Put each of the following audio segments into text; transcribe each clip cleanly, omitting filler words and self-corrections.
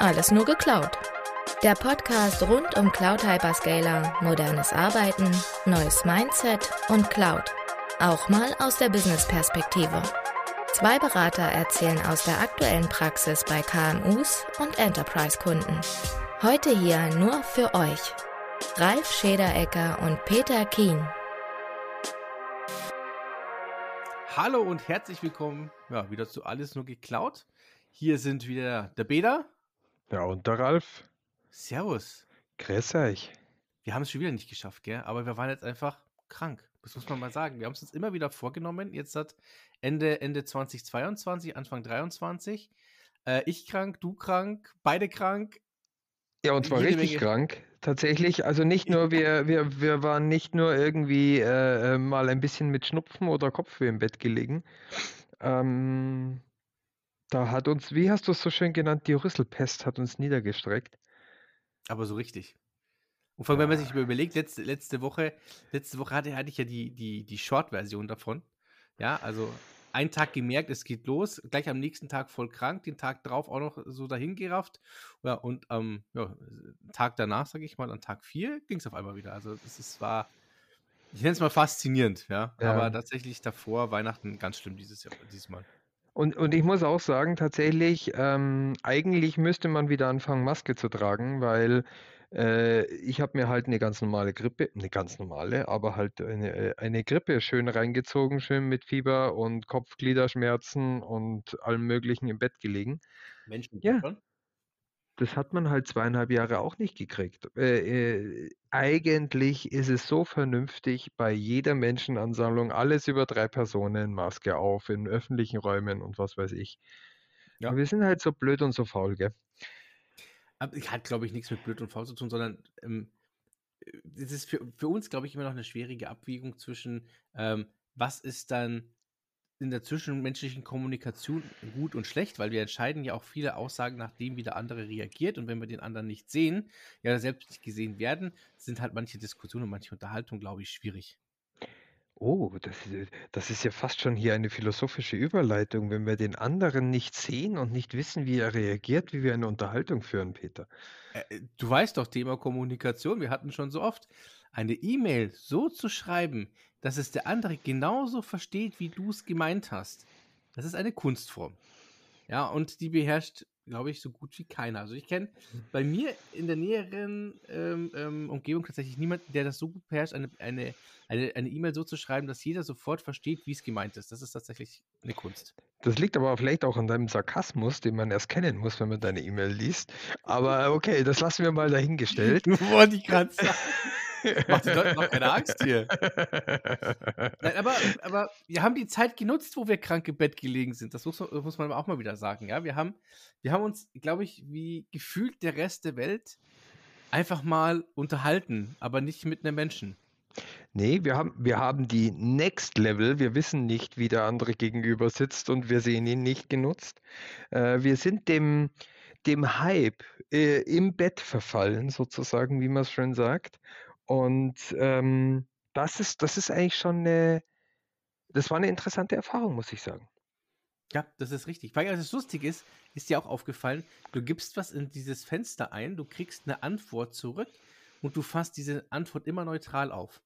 Alles nur geklaut. Der Podcast rund um Cloud-Hyperscaler, modernes Arbeiten, neues Mindset und Cloud. Auch mal aus der Business-Perspektive. Zwei Berater erzählen aus der aktuellen Praxis bei KMUs und Enterprise-Kunden. Heute hier nur für euch. Ralf Schederecker und Peter Kien. Hallo und herzlich willkommen wieder zu Alles nur geklaut. Hier sind wieder der Beda. Ja, und der Ralf. Servus. Grüß euch. Wir haben es schon wieder nicht geschafft, gell? Aber wir waren jetzt einfach krank. Das muss man mal sagen. Wir haben es uns immer wieder vorgenommen. Jetzt hat Ende 2022, Anfang 23. Ich krank, du krank, beide krank. Ja, und zwar richtig krank. Tatsächlich, also nicht nur, wir waren nicht nur irgendwie mal ein bisschen mit Schnupfen oder Kopfweh im Bett gelegen. Da hat uns, wie hast du es so schön genannt, die Rüsselpest hat uns niedergestreckt. Aber so richtig. Und vor allem, wenn man sich überlegt, letzte Woche hatte ich ja die Short-Version davon. Ja, also einen Tag gemerkt, es geht los, gleich am nächsten Tag voll krank, den Tag drauf auch noch so dahin gerafft. Ja, und Tag danach, sage ich mal, an Tag 4 ging es auf einmal wieder. Also es war, ich nenne es mal faszinierend, ja. Aber tatsächlich davor Weihnachten ganz schlimm diesmal. Und ich muss auch sagen, tatsächlich, eigentlich müsste man wieder anfangen, Maske zu tragen, weil ich habe mir halt eine Grippe schön reingezogen, schön mit Fieber und Kopfgliederschmerzen und allem Möglichen im Bett gelegen. Menschen, ja. Das hat man halt 2,5 Jahre auch nicht gekriegt. Eigentlich ist es so vernünftig, bei jeder Menschenansammlung alles über 3 Personen, Maske auf, in öffentlichen Räumen und was weiß ich. Ja. Wir sind halt so blöd und so faul, gell? Aber hat, glaube ich, nichts mit blöd und faul zu tun, sondern es ist für uns, glaube ich, immer noch eine schwierige Abwägung zwischen, was ist dann in der zwischenmenschlichen Kommunikation gut und schlecht, weil wir entscheiden ja auch viele Aussagen nach dem, wie der andere reagiert, und wenn wir den anderen nicht sehen, ja selbst nicht gesehen werden, sind halt manche Diskussionen und manche Unterhaltung, glaube ich, schwierig. Oh, das ist ja fast schon hier eine philosophische Überleitung, wenn wir den anderen nicht sehen und nicht wissen, wie er reagiert, wie wir eine Unterhaltung führen, Peter. Du weißt doch, Thema Kommunikation, wir hatten schon so oft, eine E-Mail so zu schreiben, dass es der andere genauso versteht, wie du es gemeint hast. Das ist eine Kunstform. Ja, und die beherrscht, glaube ich, so gut wie keiner. Also ich kenne bei mir in der näheren Umgebung tatsächlich niemanden, der das so gut beherrscht, eine E-Mail so zu schreiben, dass jeder sofort versteht, wie es gemeint ist. Das ist tatsächlich eine Kunst. Das liegt aber vielleicht auch an deinem Sarkasmus, den man erst kennen muss, wenn man deine E-Mail liest. Aber okay, das lassen wir mal dahingestellt. Wollte ich gerade sagen. Macht den Leuten noch keine Angst hier. Nein, aber wir haben die Zeit genutzt, wo wir krank im Bett gelegen sind. Das muss man auch mal wieder sagen. Ja? Wir haben uns, glaube ich, wie gefühlt der Rest der Welt einfach mal unterhalten, aber nicht mit einem Menschen. Nee, wir haben die Next Level. Wir wissen nicht, wie der andere gegenüber sitzt, und wir sehen ihn nicht genutzt. Wir sind dem Hype im Bett verfallen, sozusagen, wie man es schon sagt. Und das ist eigentlich schon das war eine interessante Erfahrung, muss ich sagen. Ja, das ist richtig. Weil das lustig ist dir auch aufgefallen, du gibst was in dieses Fenster ein, du kriegst eine Antwort zurück und du fasst diese Antwort immer neutral auf.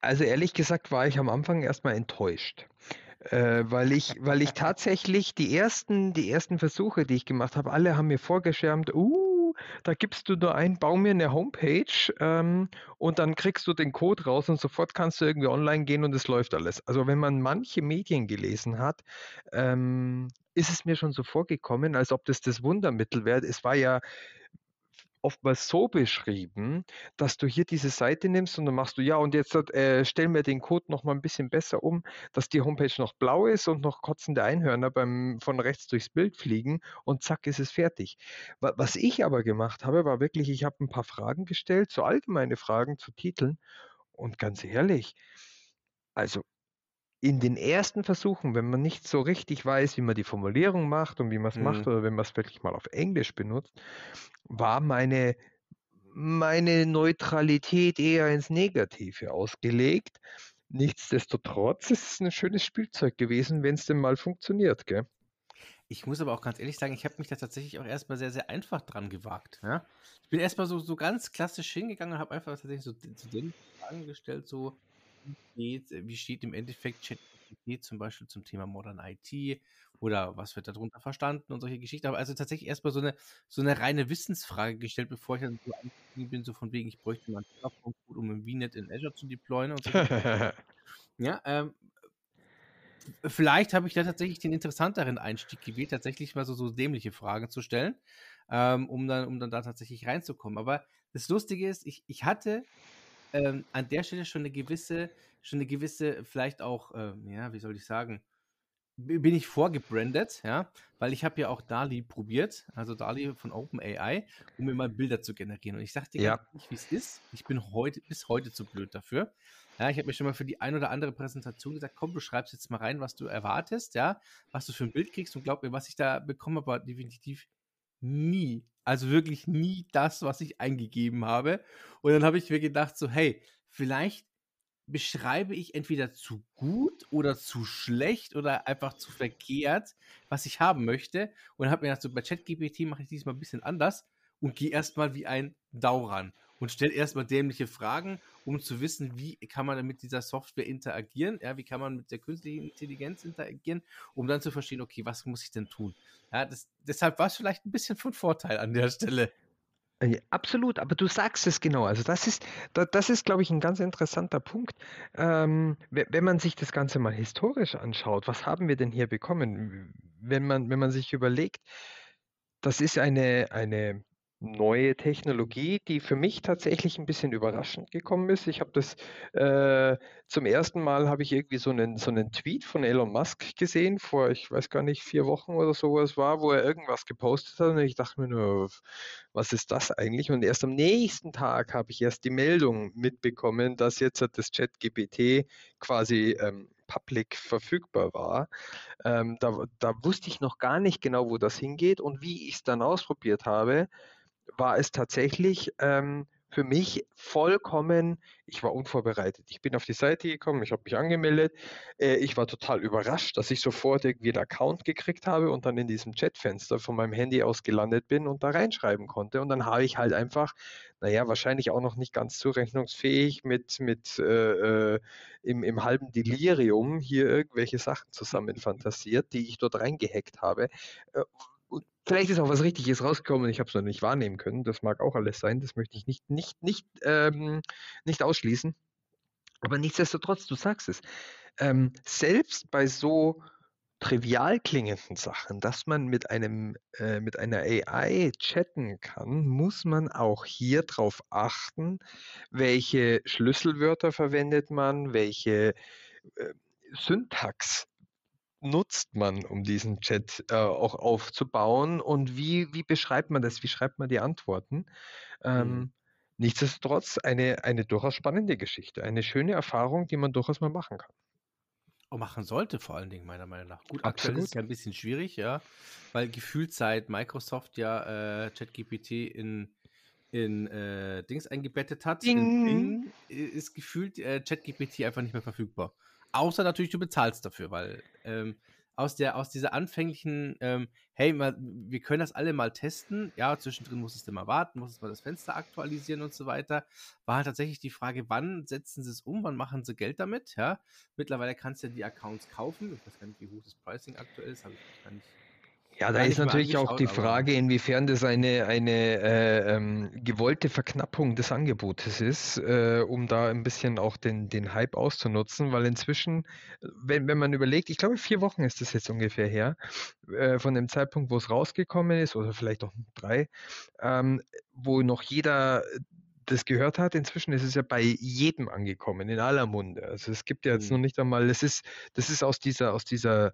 Also ehrlich gesagt war ich am Anfang erstmal enttäuscht. Weil ich tatsächlich die ersten Versuche, die ich gemacht habe, alle haben mir vorgeschwärmt, da gibst du nur ein, bau mir eine Homepage und dann kriegst du den Code raus und sofort kannst du irgendwie online gehen und es läuft alles. Also wenn man manche Medien gelesen hat, ist es mir schon so vorgekommen, als ob das Wundermittel wäre. Es war ja oftmals so beschrieben, dass du hier diese Seite nimmst und dann machst du, ja, und jetzt stellen wir den Code noch mal ein bisschen besser um, dass die Homepage noch blau ist und noch kotzende Einhörner von rechts durchs Bild fliegen, und zack, ist es fertig. Was ich aber gemacht habe, war wirklich, ich habe ein paar Fragen gestellt, so allgemeine Fragen zu Titeln, und ganz ehrlich, also in den ersten Versuchen, wenn man nicht so richtig weiß, wie man die Formulierung macht und wie man es macht, oder wenn man es wirklich mal auf Englisch benutzt, war meine Neutralität eher ins Negative ausgelegt. Nichtsdestotrotz ist es ein schönes Spielzeug gewesen, wenn es denn mal funktioniert, gell? Ich muss aber auch ganz ehrlich sagen, ich habe mich da tatsächlich auch erstmal sehr, sehr einfach dran gewagt. Ja? Ich bin erstmal so ganz klassisch hingegangen und habe einfach tatsächlich so zu den Fragen gestellt, so wie steht im Endeffekt ChatGPT zum Beispiel zum Thema Modern IT oder was wird darunter verstanden und solche Geschichten. Aber also tatsächlich erstmal so eine reine Wissensfrage gestellt, bevor ich dann so angefangen bin, so von wegen, ich bräuchte mal einen Terraform-Code, um im Winnet in Azure zu deployen und so. Ja, vielleicht habe ich da tatsächlich den interessanteren Einstieg gewählt, tatsächlich mal so dämliche Fragen zu stellen, um dann da tatsächlich reinzukommen. Aber das Lustige ist, ich hatte an der Stelle schon eine gewisse, vielleicht auch, ja, wie soll ich sagen, bin ich vorgebrandet, ja, weil ich habe ja auch DALL-E probiert, also DALL-E von OpenAI, um mir mal Bilder zu generieren. Und ich sag dir gar nicht, wie es ist. Ich bin bis heute zu blöd dafür. Ja, ich habe mir schon mal für die ein oder andere Präsentation gesagt, komm, du schreibst jetzt mal rein, was du erwartest, ja, was du für ein Bild kriegst, und glaub mir, was ich da bekomme, aber definitiv nie, also wirklich nie das, was ich eingegeben habe. Und dann habe ich mir gedacht so, hey, vielleicht beschreibe ich entweder zu gut oder zu schlecht oder einfach zu verkehrt, was ich haben möchte, und habe mir gedacht, so bei ChatGPT mache ich diesmal ein bisschen anders und gehe erstmal wie ein Dau ran und stelle erstmal dämliche Fragen, um zu wissen, wie kann man mit dieser Software interagieren, ja, wie kann man mit der künstlichen Intelligenz interagieren, um dann zu verstehen, okay, was muss ich denn tun? Ja, deshalb war es vielleicht ein bisschen von Vorteil an der Stelle. Ja, absolut, aber du sagst es genau. Also das ist, glaube ich, ein ganz interessanter Punkt. Wenn man sich das Ganze mal historisch anschaut, was haben wir denn hier bekommen? Wenn man sich überlegt, das ist eine neue Technologie, die für mich tatsächlich ein bisschen überraschend gekommen ist. Ich habe das zum ersten Mal habe ich irgendwie so einen Tweet von Elon Musk gesehen, vor, ich weiß gar nicht, 4 Wochen oder sowas war, wo er irgendwas gepostet hat, und ich dachte mir nur, was ist das eigentlich? Und erst am nächsten Tag habe ich erst die Meldung mitbekommen, dass jetzt das ChatGPT quasi public verfügbar war. Da wusste ich noch gar nicht genau, wo das hingeht, und wie ich es dann ausprobiert habe, war es tatsächlich für mich vollkommen, ich war unvorbereitet. Ich bin auf die Seite gekommen, ich habe mich angemeldet, ich war total überrascht, dass ich sofort irgendwie einen Account gekriegt habe und dann in diesem Chatfenster von meinem Handy aus gelandet bin und da reinschreiben konnte. Und dann habe ich halt einfach, naja, wahrscheinlich auch noch nicht ganz zurechnungsfähig im halben Delirium hier irgendwelche Sachen zusammenfantasiert, die ich dort reingehackt habe. Vielleicht ist auch was Richtiges rausgekommen und ich habe es noch nicht wahrnehmen können. Das mag auch alles sein, das möchte ich nicht ausschließen. Aber nichtsdestotrotz, du sagst es, selbst bei so trivial klingenden Sachen, dass man mit einer AI chatten kann, muss man auch hier drauf achten, welche Schlüsselwörter verwendet man, welche Syntax nutzt man, um diesen Chat auch aufzubauen, und wie beschreibt man das, wie schreibt man die Antworten. Nichtsdestotrotz eine durchaus spannende Geschichte, eine schöne Erfahrung, die man durchaus mal machen kann. Und machen sollte vor allen Dingen, meiner Meinung nach. Gut, aktuell ist es ja ein bisschen schwierig, ja, weil gefühlt seit Microsoft ja ChatGPT in Dings eingebettet hat, in Bing, ist gefühlt ChatGPT einfach nicht mehr verfügbar. Außer natürlich, du bezahlst dafür, weil aus dieser anfänglichen, hey, wir können das alle mal testen, ja, zwischendrin musstest du mal warten, musstest mal das Fenster aktualisieren und so weiter, war halt tatsächlich die Frage, wann setzen sie es um, wann machen sie Geld damit, ja. Mittlerweile kannst du ja die Accounts kaufen, ich weiß gar nicht, wie hoch das Pricing aktuell ist, habe ich gar nicht. Ja, da ist natürlich auch die Frage, inwiefern das eine gewollte Verknappung des Angebotes ist, um da ein bisschen auch den Hype auszunutzen, weil inzwischen, wenn man überlegt, ich glaube 4 Wochen ist das jetzt ungefähr her, von dem Zeitpunkt, wo es rausgekommen ist, oder vielleicht auch 3, wo noch jeder das gehört hat, inzwischen ist es ja bei jedem angekommen, in aller Munde. Also es gibt ja jetzt noch nicht einmal, das ist aus dieser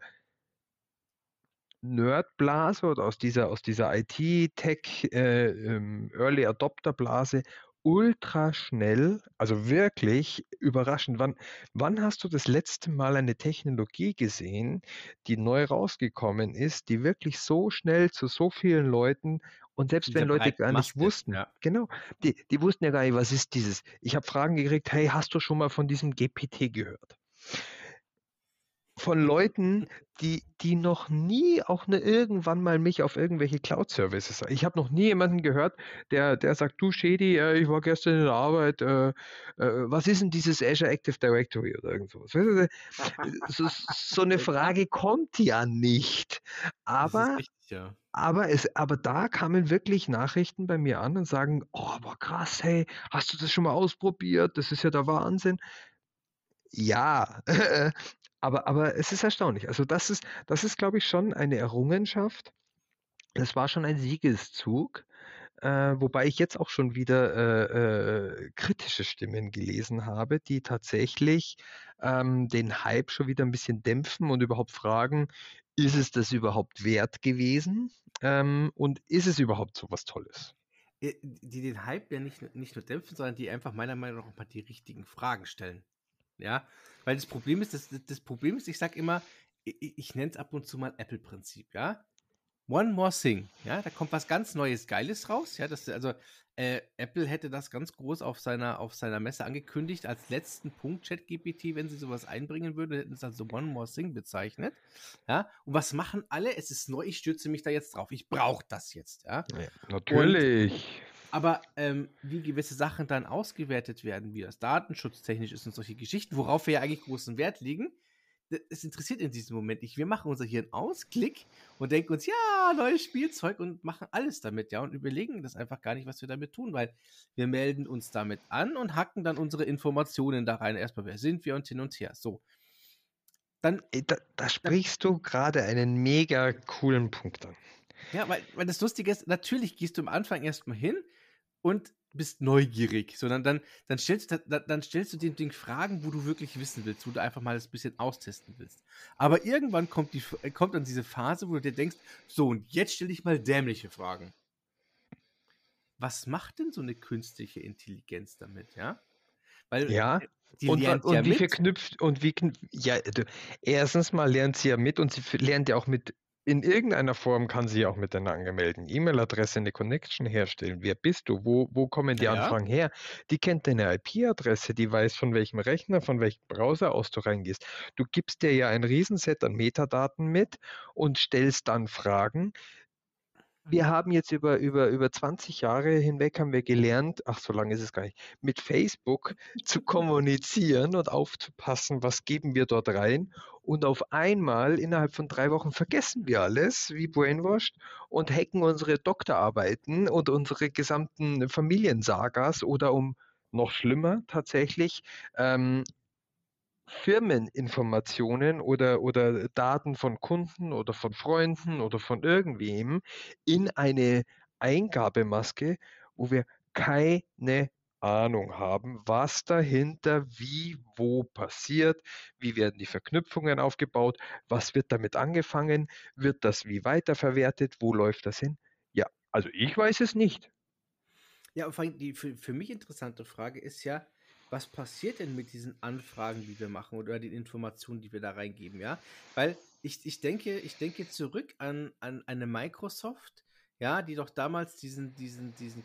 Nerdblase oder aus dieser IT-Tech Early Adopter Blase ultra schnell, also wirklich überraschend. Wann hast du das letzte Mal eine Technologie gesehen, die neu rausgekommen ist, die wirklich so schnell zu so vielen Leuten, und selbst wenn Leute gar nicht wussten, ja. Genau, die wussten ja gar nicht, was ist dieses. Ich habe Fragen gekriegt, hey, hast du schon mal von diesem GPT gehört? von Leuten, die noch nie auch irgendwann mal mich auf irgendwelche Cloud-Services. Ich habe noch nie jemanden gehört, der sagt, du Schedi, ich war gestern in der Arbeit, was ist denn dieses Azure Active Directory oder irgend sowas? So eine Frage kommt ja nicht. Aber das ist richtig, ja. Aber da kamen wirklich Nachrichten bei mir an und sagen, oh, aber krass, hey, hast du das schon mal ausprobiert? Das ist ja der Wahnsinn. Ja, aber es ist erstaunlich. Also das ist, glaube ich, schon eine Errungenschaft. Das war schon ein Siegeszug, wobei ich jetzt auch schon wieder kritische Stimmen gelesen habe, die tatsächlich den Hype schon wieder ein bisschen dämpfen und überhaupt fragen, ist es das überhaupt wert gewesen? Und ist es überhaupt so was Tolles? Die den Hype ja nicht nur dämpfen, sondern die einfach meiner Meinung nach auch mal die richtigen Fragen stellen. Ja, weil das Problem ist, ich sage immer, ich nenne es ab und zu mal Apple-Prinzip, ja. One more thing, ja, da kommt was ganz Neues, Geiles raus, ja, Apple hätte das ganz groß auf seiner Messe angekündigt, als letzten Punkt ChatGPT, wenn sie sowas einbringen würden, hätten es dann so One more thing bezeichnet, ja, und was machen alle? Es ist neu, ich stürze mich da jetzt drauf, ich brauche das jetzt, ja. Ja, natürlich. Aber wie gewisse Sachen dann ausgewertet werden, wie das datenschutztechnisch ist und solche Geschichten, worauf wir ja eigentlich großen Wert legen, das interessiert in diesem Moment nicht. Wir machen unser Hirn aus, Klick, und denken uns, ja, neues Spielzeug und machen alles damit, ja, und überlegen das einfach gar nicht, was wir damit tun, weil wir melden uns damit an und hacken dann unsere Informationen da rein. Erstmal, wer sind wir und hin und her, so. Dann, da sprichst du gerade einen mega coolen Punkt an. Ja, weil das Lustige ist, natürlich gehst du am Anfang erstmal hin und bist neugierig, sondern dann stellst du dem Ding Fragen, wo du wirklich wissen willst, wo du einfach mal das bisschen austesten willst. Aber irgendwann kommt dann diese Phase, wo du dir denkst, so, und jetzt stelle ich mal dämliche Fragen. Was macht denn so eine künstliche Intelligenz damit, ja? Weil, ja, und wie verknüpft und wie, ja, erstens mal lernt sie ja mit und sie lernt ja auch mit. In irgendeiner Form kann sie auch miteinander melden. E-Mail-Adresse, eine Connection herstellen. Wer bist du? Wo kommen die Anfragen her? Die kennt deine IP-Adresse, die weiß, von welchem Rechner, von welchem Browser aus du reingehst. Du gibst dir ja ein Riesenset an Metadaten mit und stellst dann Fragen. Wir haben jetzt über 20 Jahre hinweg haben wir gelernt, ach, so lange ist es gar nicht, mit Facebook zu kommunizieren und aufzupassen, was geben wir dort rein. Und auf einmal, innerhalb von 3 Wochen, vergessen wir alles, wie brainwashed, und hacken unsere Doktorarbeiten und unsere gesamten Familiensagas oder, um noch schlimmer tatsächlich, Firmeninformationen oder Daten von Kunden oder von Freunden oder von irgendwem in eine Eingabemaske, wo wir keine Ahnung haben, was dahinter, wie, wo passiert, wie werden die Verknüpfungen aufgebaut, was wird damit angefangen, wird das wie weiterverwertet, wo läuft das hin? Ja, also ich weiß es nicht. Ja, und vor allem die für mich interessante Frage ist ja, was passiert denn mit diesen Anfragen, die wir machen oder den Informationen, die wir da reingeben, ja? Weil ich denke zurück an eine Microsoft, ja, die doch damals diesen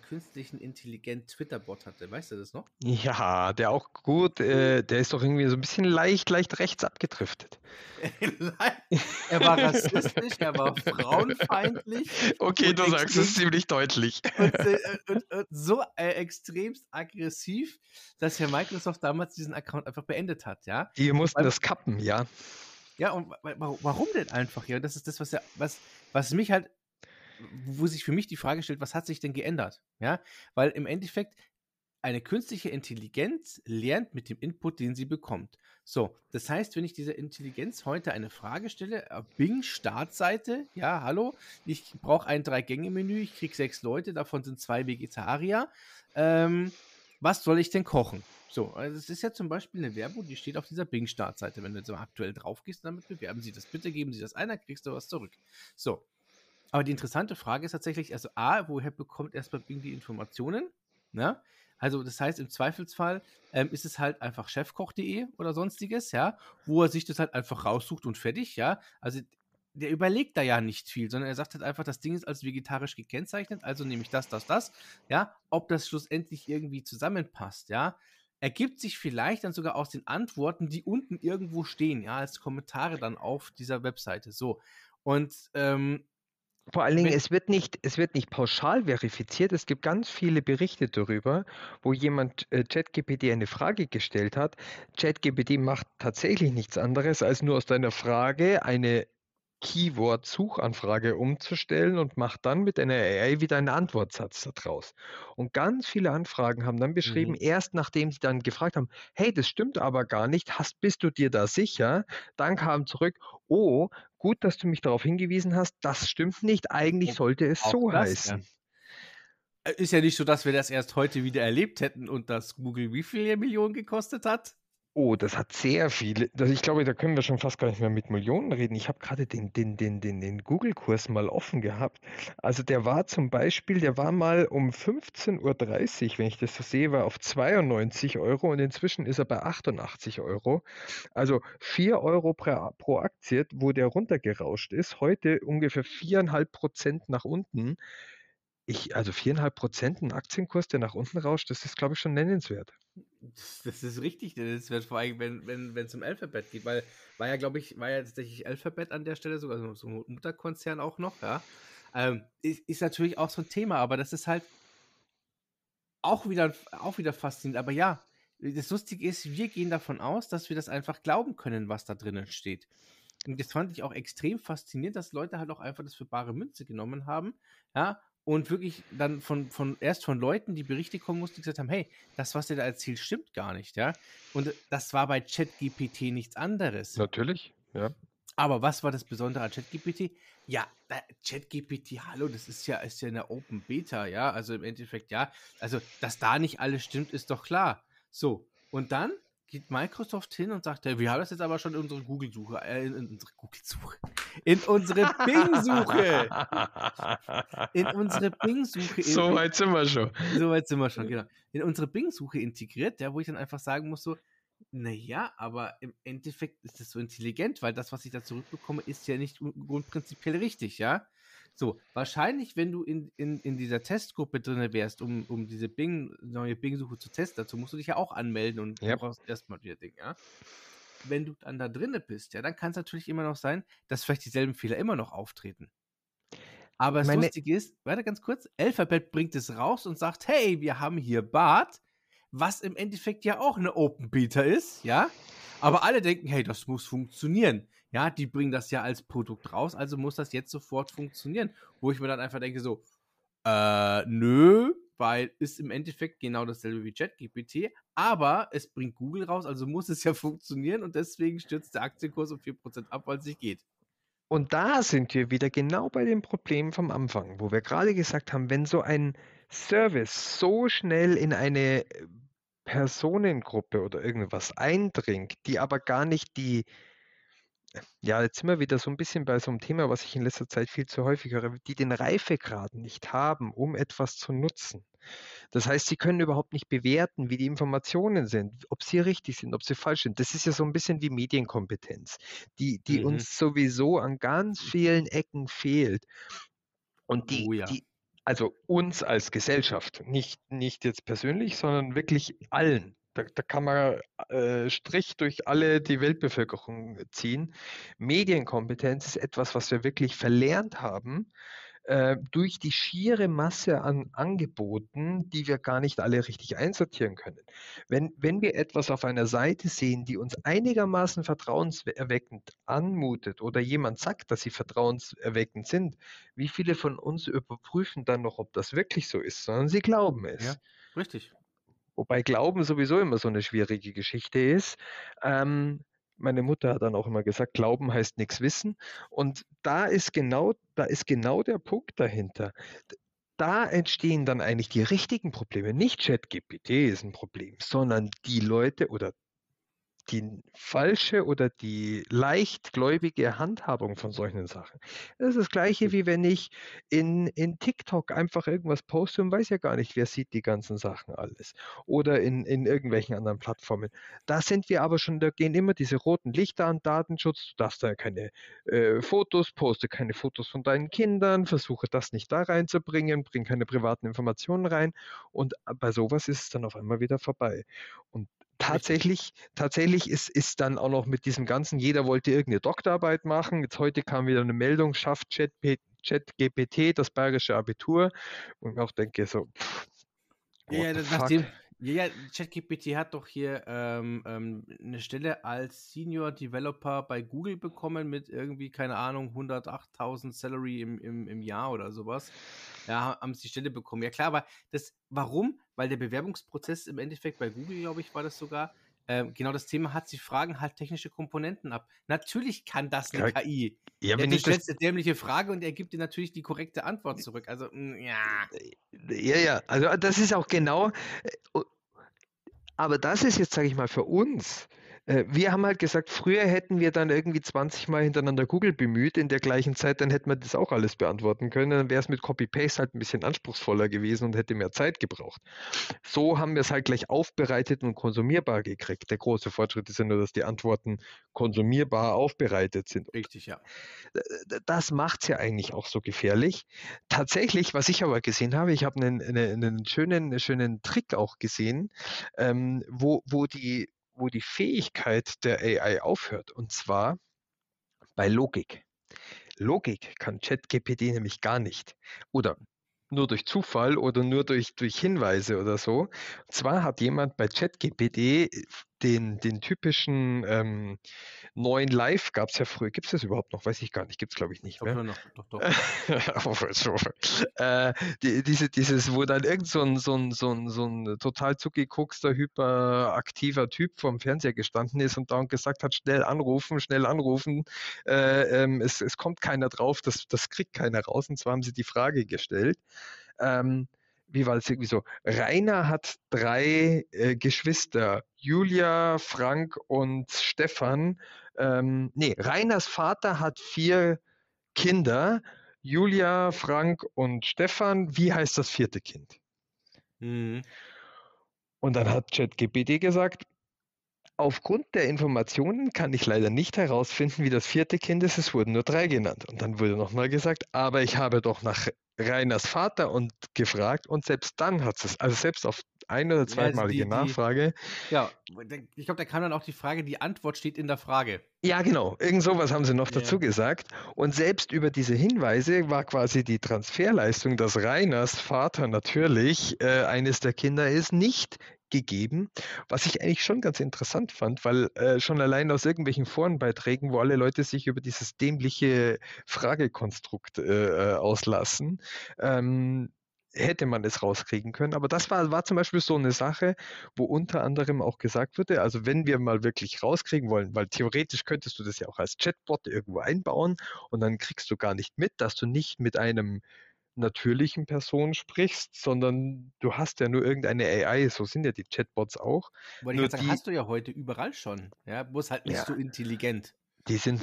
künstlichen, intelligenten Twitter-Bot hatte. Weißt du das noch? Ja, der auch gut, der ist doch irgendwie so ein bisschen leicht rechts abgedriftet. Er war rassistisch, er war frauenfeindlich. Okay, du sagst es ziemlich deutlich. Und so extremst aggressiv, dass ja Microsoft damals diesen Account einfach beendet hat, ja? Die mussten das kappen, ja. Ja, und warum denn einfach? Ja, das ist das, was mich halt, wo sich für mich die Frage stellt, was hat sich denn geändert? Ja, weil im Endeffekt eine künstliche Intelligenz lernt mit dem Input, den sie bekommt. So, das heißt, wenn ich dieser Intelligenz heute eine Frage stelle, Bing, Startseite, ja, hallo, ich brauche ein 3-Gänge-Menü, ich kriege 6 Leute, davon sind 2 Vegetarier, was soll ich denn kochen? So, also es ist ja zum Beispiel eine Werbung, die steht auf dieser Bing-Startseite, wenn du jetzt mal aktuell drauf gehst, damit bewerben Sie das, bitte geben Sie das ein, dann kriegst du was zurück. So. Aber die interessante Frage ist tatsächlich, also A, woher bekommt erstmal Bing die Informationen? Ja? Also das heißt, im Zweifelsfall ist es halt einfach chefkoch.de oder sonstiges, ja, wo er sich das halt einfach raussucht und fertig, ja. Also der überlegt da ja nicht viel, sondern er sagt halt einfach, das Ding ist als vegetarisch gekennzeichnet, also nehme ich das, ja. Ob das schlussendlich irgendwie zusammenpasst, ja. ergibt sich vielleicht dann sogar aus den Antworten, die unten irgendwo stehen, ja, als Kommentare dann auf dieser Webseite. So. Und vor allen Dingen, es wird nicht pauschal verifiziert. Es gibt ganz viele Berichte darüber, wo jemand ChatGPT eine Frage gestellt hat. ChatGPT macht tatsächlich nichts anderes, als nur aus deiner Frage eine Keyword-Suchanfrage umzustellen und macht dann mit einer AI wieder einen Antwortsatz daraus. Und ganz viele Anfragen haben dann beschrieben, erst nachdem sie dann gefragt haben, hey, das stimmt aber gar nicht, bist du dir da sicher? Dann kam zurück, oh, gut, dass du mich darauf hingewiesen hast, das stimmt nicht, eigentlich sollte es so heißen. Ja. Ist ja nicht so, dass wir das erst heute wieder erlebt hätten und dass Google wie viele Millionen gekostet hat? Oh, das hat sehr viele. Ich glaube, da können wir schon fast gar nicht mehr mit Millionen reden. Ich habe gerade den Google-Kurs mal offen gehabt. Also der war zum Beispiel, der war mal um 15.30 Uhr, wenn ich das so sehe, war auf 92 € und inzwischen ist er bei 88 €. Also 4 € pro Aktie, wo der runtergerauscht ist. Heute ungefähr 4,5% nach unten. 4,5% ein Aktienkurs, der nach unten rauscht, das ist, glaube ich, schon nennenswert. Das ist richtig nennenswert, vor allem, wenn es um Alphabet geht, weil war ja tatsächlich Alphabet an der Stelle, sogar so ein Mutterkonzern auch noch, ja. Ist natürlich auch so ein Thema, aber das ist halt auch wieder faszinierend. Aber ja, das Lustige ist, wir gehen davon aus, dass wir das einfach glauben können, was da drinnen steht. Und das fand ich auch extrem faszinierend, dass Leute halt auch einfach das für bare Münze genommen haben, ja. Und wirklich dann erst von Leuten, die Berichte kommen mussten, die gesagt haben, hey, das, was ihr da erzählt, stimmt gar nicht, ja. Und das war bei ChatGPT nichts anderes. Natürlich, ja. Aber was war das Besondere an ChatGPT? Ja, ChatGPT, hallo, das ist ja eine Open Beta, ja. Also im Endeffekt, ja. Also, dass da nicht alles stimmt, ist doch klar. So, und dann geht Microsoft hin und sagt, ja, wir haben das jetzt aber schon in unsere Google-Suche, in unsere Bing-Suche. So weit sind wir schon, genau. In unsere Bing-Suche integriert, ja, wo ich dann einfach sagen muss so, naja, aber im Endeffekt ist das so intelligent, weil das, was ich da zurückbekomme, ist ja nicht grundprinzipiell richtig, ja. So, wahrscheinlich, wenn du in dieser Testgruppe drin wärst, um diese neue Bing-Suche zu testen, dazu musst du dich ja auch anmelden und du brauchst erstmal wieder Ding, ja. Wenn du dann da drinne bist, ja, dann kann es natürlich immer noch sein, dass vielleicht dieselben Fehler immer noch auftreten. Aber das Lustige ist, warte ganz kurz, Alphabet bringt es raus und sagt, hey, wir haben hier Bard, was im Endeffekt ja auch eine Open Beta ist, ja. Aber alle denken, hey, das muss funktionieren. Ja, die bringen das ja als Produkt raus, also muss das jetzt sofort funktionieren. Wo ich mir dann einfach denke so, nö, weil ist im Endeffekt genau dasselbe wie ChatGPT, aber es bringt Google raus, also muss es ja funktionieren und deswegen stürzt der Aktienkurs um 4% ab, weil es nicht geht. Und da sind wir wieder genau bei dem Problem vom Anfang, wo wir gerade gesagt haben, wenn so ein Service so schnell in eine Personengruppe oder irgendwas eindringt, die aber gar nicht die, ja, jetzt sind wir wieder so ein bisschen bei so einem Thema, was ich in letzter Zeit viel zu häufig höre, die den Reifegrad nicht haben, um etwas zu nutzen. Das heißt, sie können überhaupt nicht bewerten, wie die Informationen sind, ob sie richtig sind, ob sie falsch sind. Das ist ja so ein bisschen wie Medienkompetenz, die uns sowieso an ganz vielen Ecken fehlt. Und also uns als Gesellschaft, nicht jetzt persönlich, sondern wirklich allen. Da kann man Strich durch alle die Weltbevölkerung ziehen. Medienkompetenz ist etwas, was wir wirklich verlernt haben, durch die schiere Masse an Angeboten, die wir gar nicht alle richtig einsortieren können. Wenn wir etwas auf einer Seite sehen, die uns einigermaßen vertrauenserweckend anmutet oder jemand sagt, dass sie vertrauenserweckend sind, wie viele von uns überprüfen dann noch, ob das wirklich so ist, sondern sie glauben es. Ja, richtig. Wobei Glauben sowieso immer so eine schwierige Geschichte ist. Meine Mutter hat dann auch immer gesagt, Glauben heißt nichts wissen. Und da ist genau der Punkt dahinter. Da entstehen dann eigentlich die richtigen Probleme. Nicht ChatGPT ist ein Problem, sondern die Leute oder die falsche oder die leichtgläubige Handhabung von solchen Sachen. Das ist das Gleiche, wie wenn ich in TikTok einfach irgendwas poste und weiß ja gar nicht, wer sieht die ganzen Sachen alles. Oder in irgendwelchen anderen Plattformen. Da sind wir aber schon, da gehen immer diese roten Lichter an Datenschutz. Du darfst da keine Fotos, poste keine Fotos von deinen Kindern, versuche das nicht da reinzubringen, bring keine privaten Informationen rein. Und bei sowas ist es dann auf einmal wieder vorbei. Und tatsächlich ist dann auch noch mit diesem Ganzen, jeder wollte irgendeine Doktorarbeit machen. Jetzt heute kam wieder eine Meldung, schafft ChatGPT das bayerische Abitur. Und ich auch denke so, ChatGPT hat doch hier eine Stelle als Senior Developer bei Google bekommen mit irgendwie, keine Ahnung, 108.000 Salary im Jahr oder sowas. Ja, haben sie die Stelle bekommen. Ja klar, aber das, warum? Weil der Bewerbungsprozess im Endeffekt bei Google, glaube ich, war das sogar, genau das Thema hat, sie fragen halt technische Komponenten ab. Natürlich kann das eine KI. Ja, wenn du stellst eine dämliche Frage und er gibt dir natürlich die korrekte Antwort zurück. Also, ja, also das ist auch genau, aber das ist jetzt, sage ich mal, für uns, wir haben halt gesagt, früher hätten wir dann irgendwie 20 Mal hintereinander Google bemüht in der gleichen Zeit, dann hätten wir das auch alles beantworten können, dann wäre es mit Copy-Paste halt ein bisschen anspruchsvoller gewesen und hätte mehr Zeit gebraucht. So haben wir es halt gleich aufbereitet und konsumierbar gekriegt. Der große Fortschritt ist ja nur, dass die Antworten konsumierbar aufbereitet sind. Richtig, ja. Das macht es ja eigentlich auch so gefährlich. Tatsächlich, was ich aber gesehen habe, ich habe einen schönen Trick auch gesehen, wo die Fähigkeit der AI aufhört, und zwar bei Logik. Logik kann ChatGPT nämlich gar nicht oder nur durch Zufall oder nur durch Hinweise oder so. Und zwar hat jemand bei ChatGPT den typischen neuen Live, gab es ja früher, gibt es das überhaupt noch? Weiß ich gar nicht, gibt es glaube ich nicht mehr. Doch. Dieses, wo dann irgend so ein total zugeguckster, hyperaktiver Typ vorm Fernseher gestanden ist und dann gesagt hat, schnell anrufen, es kommt keiner drauf, das kriegt keiner raus, und zwar haben sie die Frage gestellt, wie war das irgendwie so? Rainer hat 3 Geschwister, Julia, Frank und Stefan. Rainers Vater hat 4 Kinder, Julia, Frank und Stefan. Wie heißt das 4. Kind? Mhm. Und dann hat ChatGPT gesagt, aufgrund der Informationen kann ich leider nicht herausfinden, wie das 4. Kind ist. Es wurden nur 3 genannt. Und dann wurde nochmal gesagt, aber ich habe doch nach Rainers Vater und gefragt, und selbst dann hat es, also selbst auf ein- oder zweimalige Nachfrage. Ja, ich glaube, da kam dann auch die Frage, die Antwort steht in der Frage. Ja, genau. Irgend sowas haben sie noch dazu gesagt. Und selbst über diese Hinweise war quasi die Transferleistung, dass Rainers Vater natürlich eines der Kinder ist, nicht gegeben, was ich eigentlich schon ganz interessant fand, weil schon allein aus irgendwelchen Forenbeiträgen, wo alle Leute sich über dieses dämliche Fragekonstrukt auslassen, hätte man es rauskriegen können. Aber das war zum Beispiel so eine Sache, wo unter anderem auch gesagt wurde, also wenn wir mal wirklich rauskriegen wollen, weil theoretisch könntest du das ja auch als Chatbot irgendwo einbauen und dann kriegst du gar nicht mit, dass du nicht mit einem natürlichen Personen sprichst, sondern du hast ja nur irgendeine AI, so sind ja die Chatbots auch. Aber die hast du ja heute überall schon, ja, bloß halt nicht so intelligent. Die sind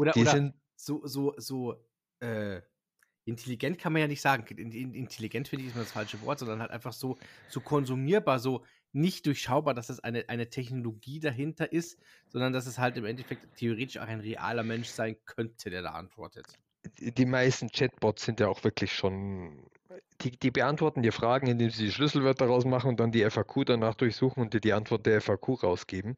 intelligent kann man ja nicht sagen. Intelligent finde ich ist mal das falsche Wort, sondern halt einfach so konsumierbar, so nicht durchschaubar, dass es eine Technologie dahinter ist, sondern dass es halt im Endeffekt theoretisch auch ein realer Mensch sein könnte, der da antwortet. Die meisten Chatbots sind ja auch wirklich schon, die beantworten dir Fragen, indem sie die Schlüsselwörter rausmachen und dann die FAQ danach durchsuchen und dir die Antwort der FAQ rausgeben.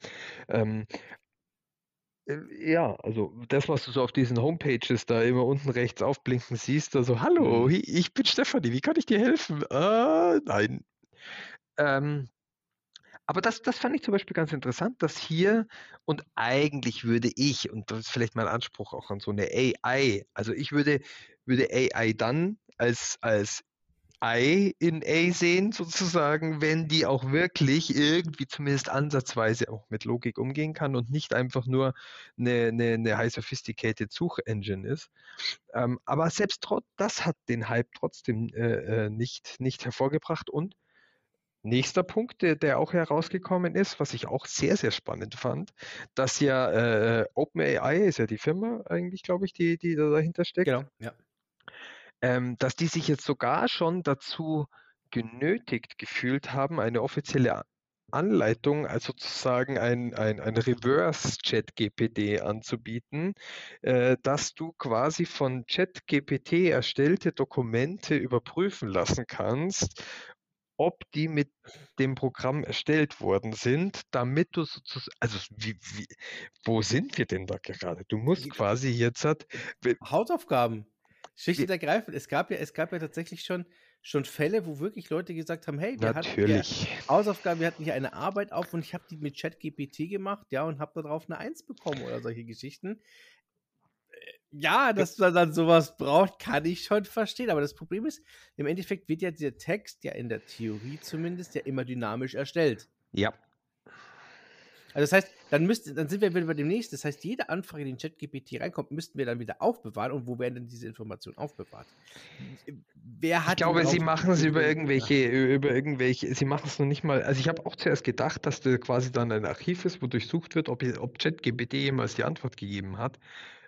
Also das, was du so auf diesen Homepages da immer unten rechts aufblinken siehst, also hallo, ich bin Stefanie, wie kann ich dir helfen? Nein. Aber das fand ich zum Beispiel ganz interessant, dass hier, und eigentlich würde ich, und das ist vielleicht mein Anspruch auch an so eine AI, also ich würde AI dann als I in A sehen sozusagen, wenn die auch wirklich irgendwie zumindest ansatzweise auch mit Logik umgehen kann und nicht einfach nur eine high sophisticated Suchengine ist. Aber selbst das hat den Hype trotzdem nicht hervorgebracht, und Nächster Punkt, der auch herausgekommen ist, was ich auch sehr, sehr spannend fand, dass ja OpenAI ist ja die Firma eigentlich, glaube ich, die da dahinter steckt. Genau, ja. Dass die sich jetzt sogar schon dazu genötigt gefühlt haben, eine offizielle Anleitung, also sozusagen ein Reverse-Chat-GPT anzubieten, dass du quasi von Chat-GPT erstellte Dokumente überprüfen lassen kannst, ob die mit dem Programm erstellt worden sind, damit du sozusagen, also wo sind wir denn da gerade? Du musst quasi jetzt Hausaufgaben. Schlicht und ergreifend. Es gab ja tatsächlich schon Fälle, wo wirklich Leute gesagt haben, hey, wir hatten hier eine Arbeit auf und ich habe die mit ChatGPT gemacht, ja, und habe darauf eine 1 bekommen oder solche Geschichten. Ja, dass man dann sowas braucht, kann ich schon verstehen, aber das Problem ist, im Endeffekt wird ja dieser Text, ja in der Theorie zumindest, ja immer dynamisch erstellt. Ja. Also das heißt, dann sind wir wieder bei dem nächsten. Das heißt, jede Anfrage, die in ChatGPT reinkommt, müssten wir dann wieder aufbewahren. Und wo werden denn diese Informationen aufbewahrt? Ich glaube, sie machen es über irgendwelche, sie machen es noch nicht mal, also ich habe auch zuerst gedacht, dass da quasi dann ein Archiv ist, wo durchsucht wird, ob ChatGPT jemals die Antwort gegeben hat.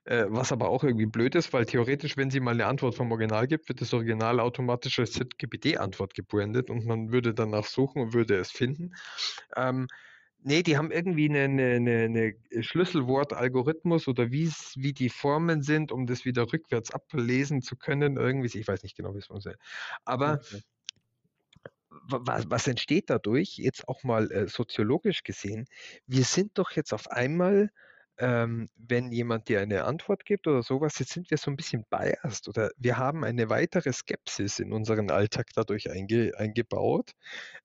Was aber auch irgendwie blöd ist, weil theoretisch, wenn sie mal eine Antwort vom Original gibt, wird das Original automatisch als ChatGPT-Antwort gebrandet und man würde danach suchen und würde es finden. Nee, die haben irgendwie eine Schlüsselwort-Algorithmus oder wie die Formen sind, um das wieder rückwärts ablesen zu können. Irgendwie, ich weiß nicht genau, wie es funktioniert. Aber was entsteht dadurch, jetzt auch mal soziologisch gesehen? Wir sind doch jetzt auf einmal, wenn jemand dir eine Antwort gibt oder sowas, jetzt sind wir so ein bisschen biased oder wir haben eine weitere Skepsis in unseren Alltag dadurch eingebaut.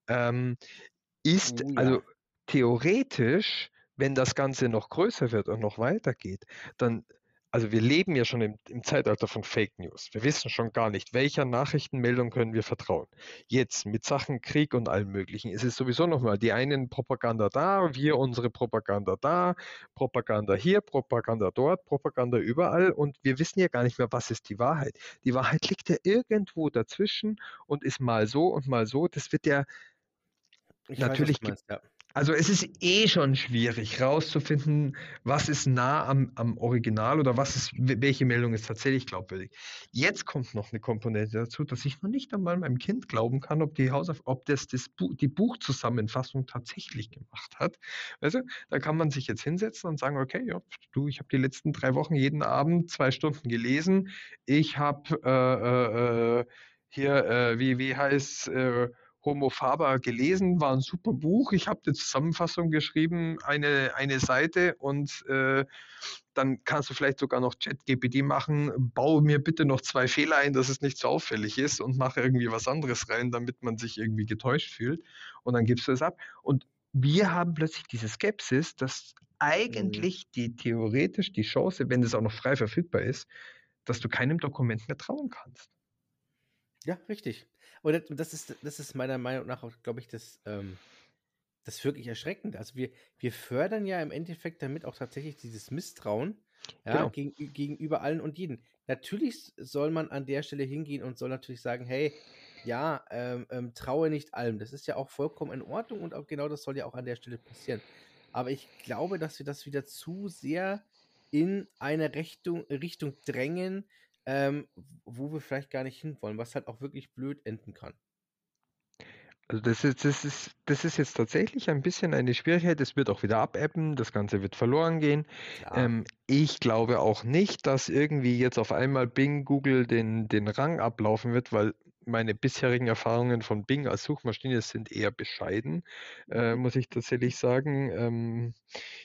Also theoretisch, wenn das Ganze noch größer wird und noch weitergeht, dann, also wir leben ja schon im Zeitalter von Fake News. Wir wissen schon gar nicht, welcher Nachrichtenmeldung können wir vertrauen. Jetzt mit Sachen Krieg und allem Möglichen ist es sowieso nochmal die einen Propaganda da, wir unsere Propaganda da, Propaganda hier, Propaganda dort, Propaganda überall und wir wissen ja gar nicht mehr, was ist die Wahrheit. Die Wahrheit liegt ja irgendwo dazwischen und ist mal so und mal so. Das wird ja natürlich... Also es ist eh schon schwierig, rauszufinden, was ist nah am Original oder welche Meldung ist tatsächlich glaubwürdig. Jetzt kommt noch eine Komponente dazu, dass ich noch nicht einmal meinem Kind glauben kann, ob die Buchzusammenfassung tatsächlich gemacht hat. Also da kann man sich jetzt hinsetzen und sagen, okay, ja, du, ich habe die letzten 3 Wochen jeden Abend 2 Stunden gelesen. Ich habe Homo Faber gelesen, war ein super Buch. Ich habe die Zusammenfassung geschrieben, eine Seite und dann kannst du vielleicht sogar noch ChatGPT machen, baue mir bitte noch 2 Fehler ein, dass es nicht so auffällig ist und mache irgendwie was anderes rein, damit man sich irgendwie getäuscht fühlt und dann gibst du es ab. Und wir haben plötzlich diese Skepsis, dass eigentlich theoretisch die Chance, wenn es auch noch frei verfügbar ist, dass du keinem Dokument mehr trauen kannst. Ja, richtig. Und das ist meiner Meinung nach auch, glaube ich, das wirklich Erschreckende. Also wir fördern ja im Endeffekt damit auch tatsächlich dieses Misstrauen, ja, genau, gegenüber allen und jeden. Natürlich soll man an der Stelle hingehen und soll natürlich sagen, hey, ja, traue nicht allem. Das ist ja auch vollkommen in Ordnung und auch genau das soll ja auch an der Stelle passieren. Aber ich glaube, dass wir das wieder zu sehr in eine Richtung drängen, wo wir vielleicht gar nicht hinwollen, was halt auch wirklich blöd enden kann. Also das ist jetzt tatsächlich ein bisschen eine Schwierigkeit. Es wird auch wieder abebben, das Ganze wird verloren gehen. Ja. Ich glaube auch nicht, dass irgendwie jetzt auf einmal Bing, Google den Rang ablaufen wird, weil meine bisherigen Erfahrungen von Bing als Suchmaschine sind eher bescheiden, muss ich tatsächlich sagen.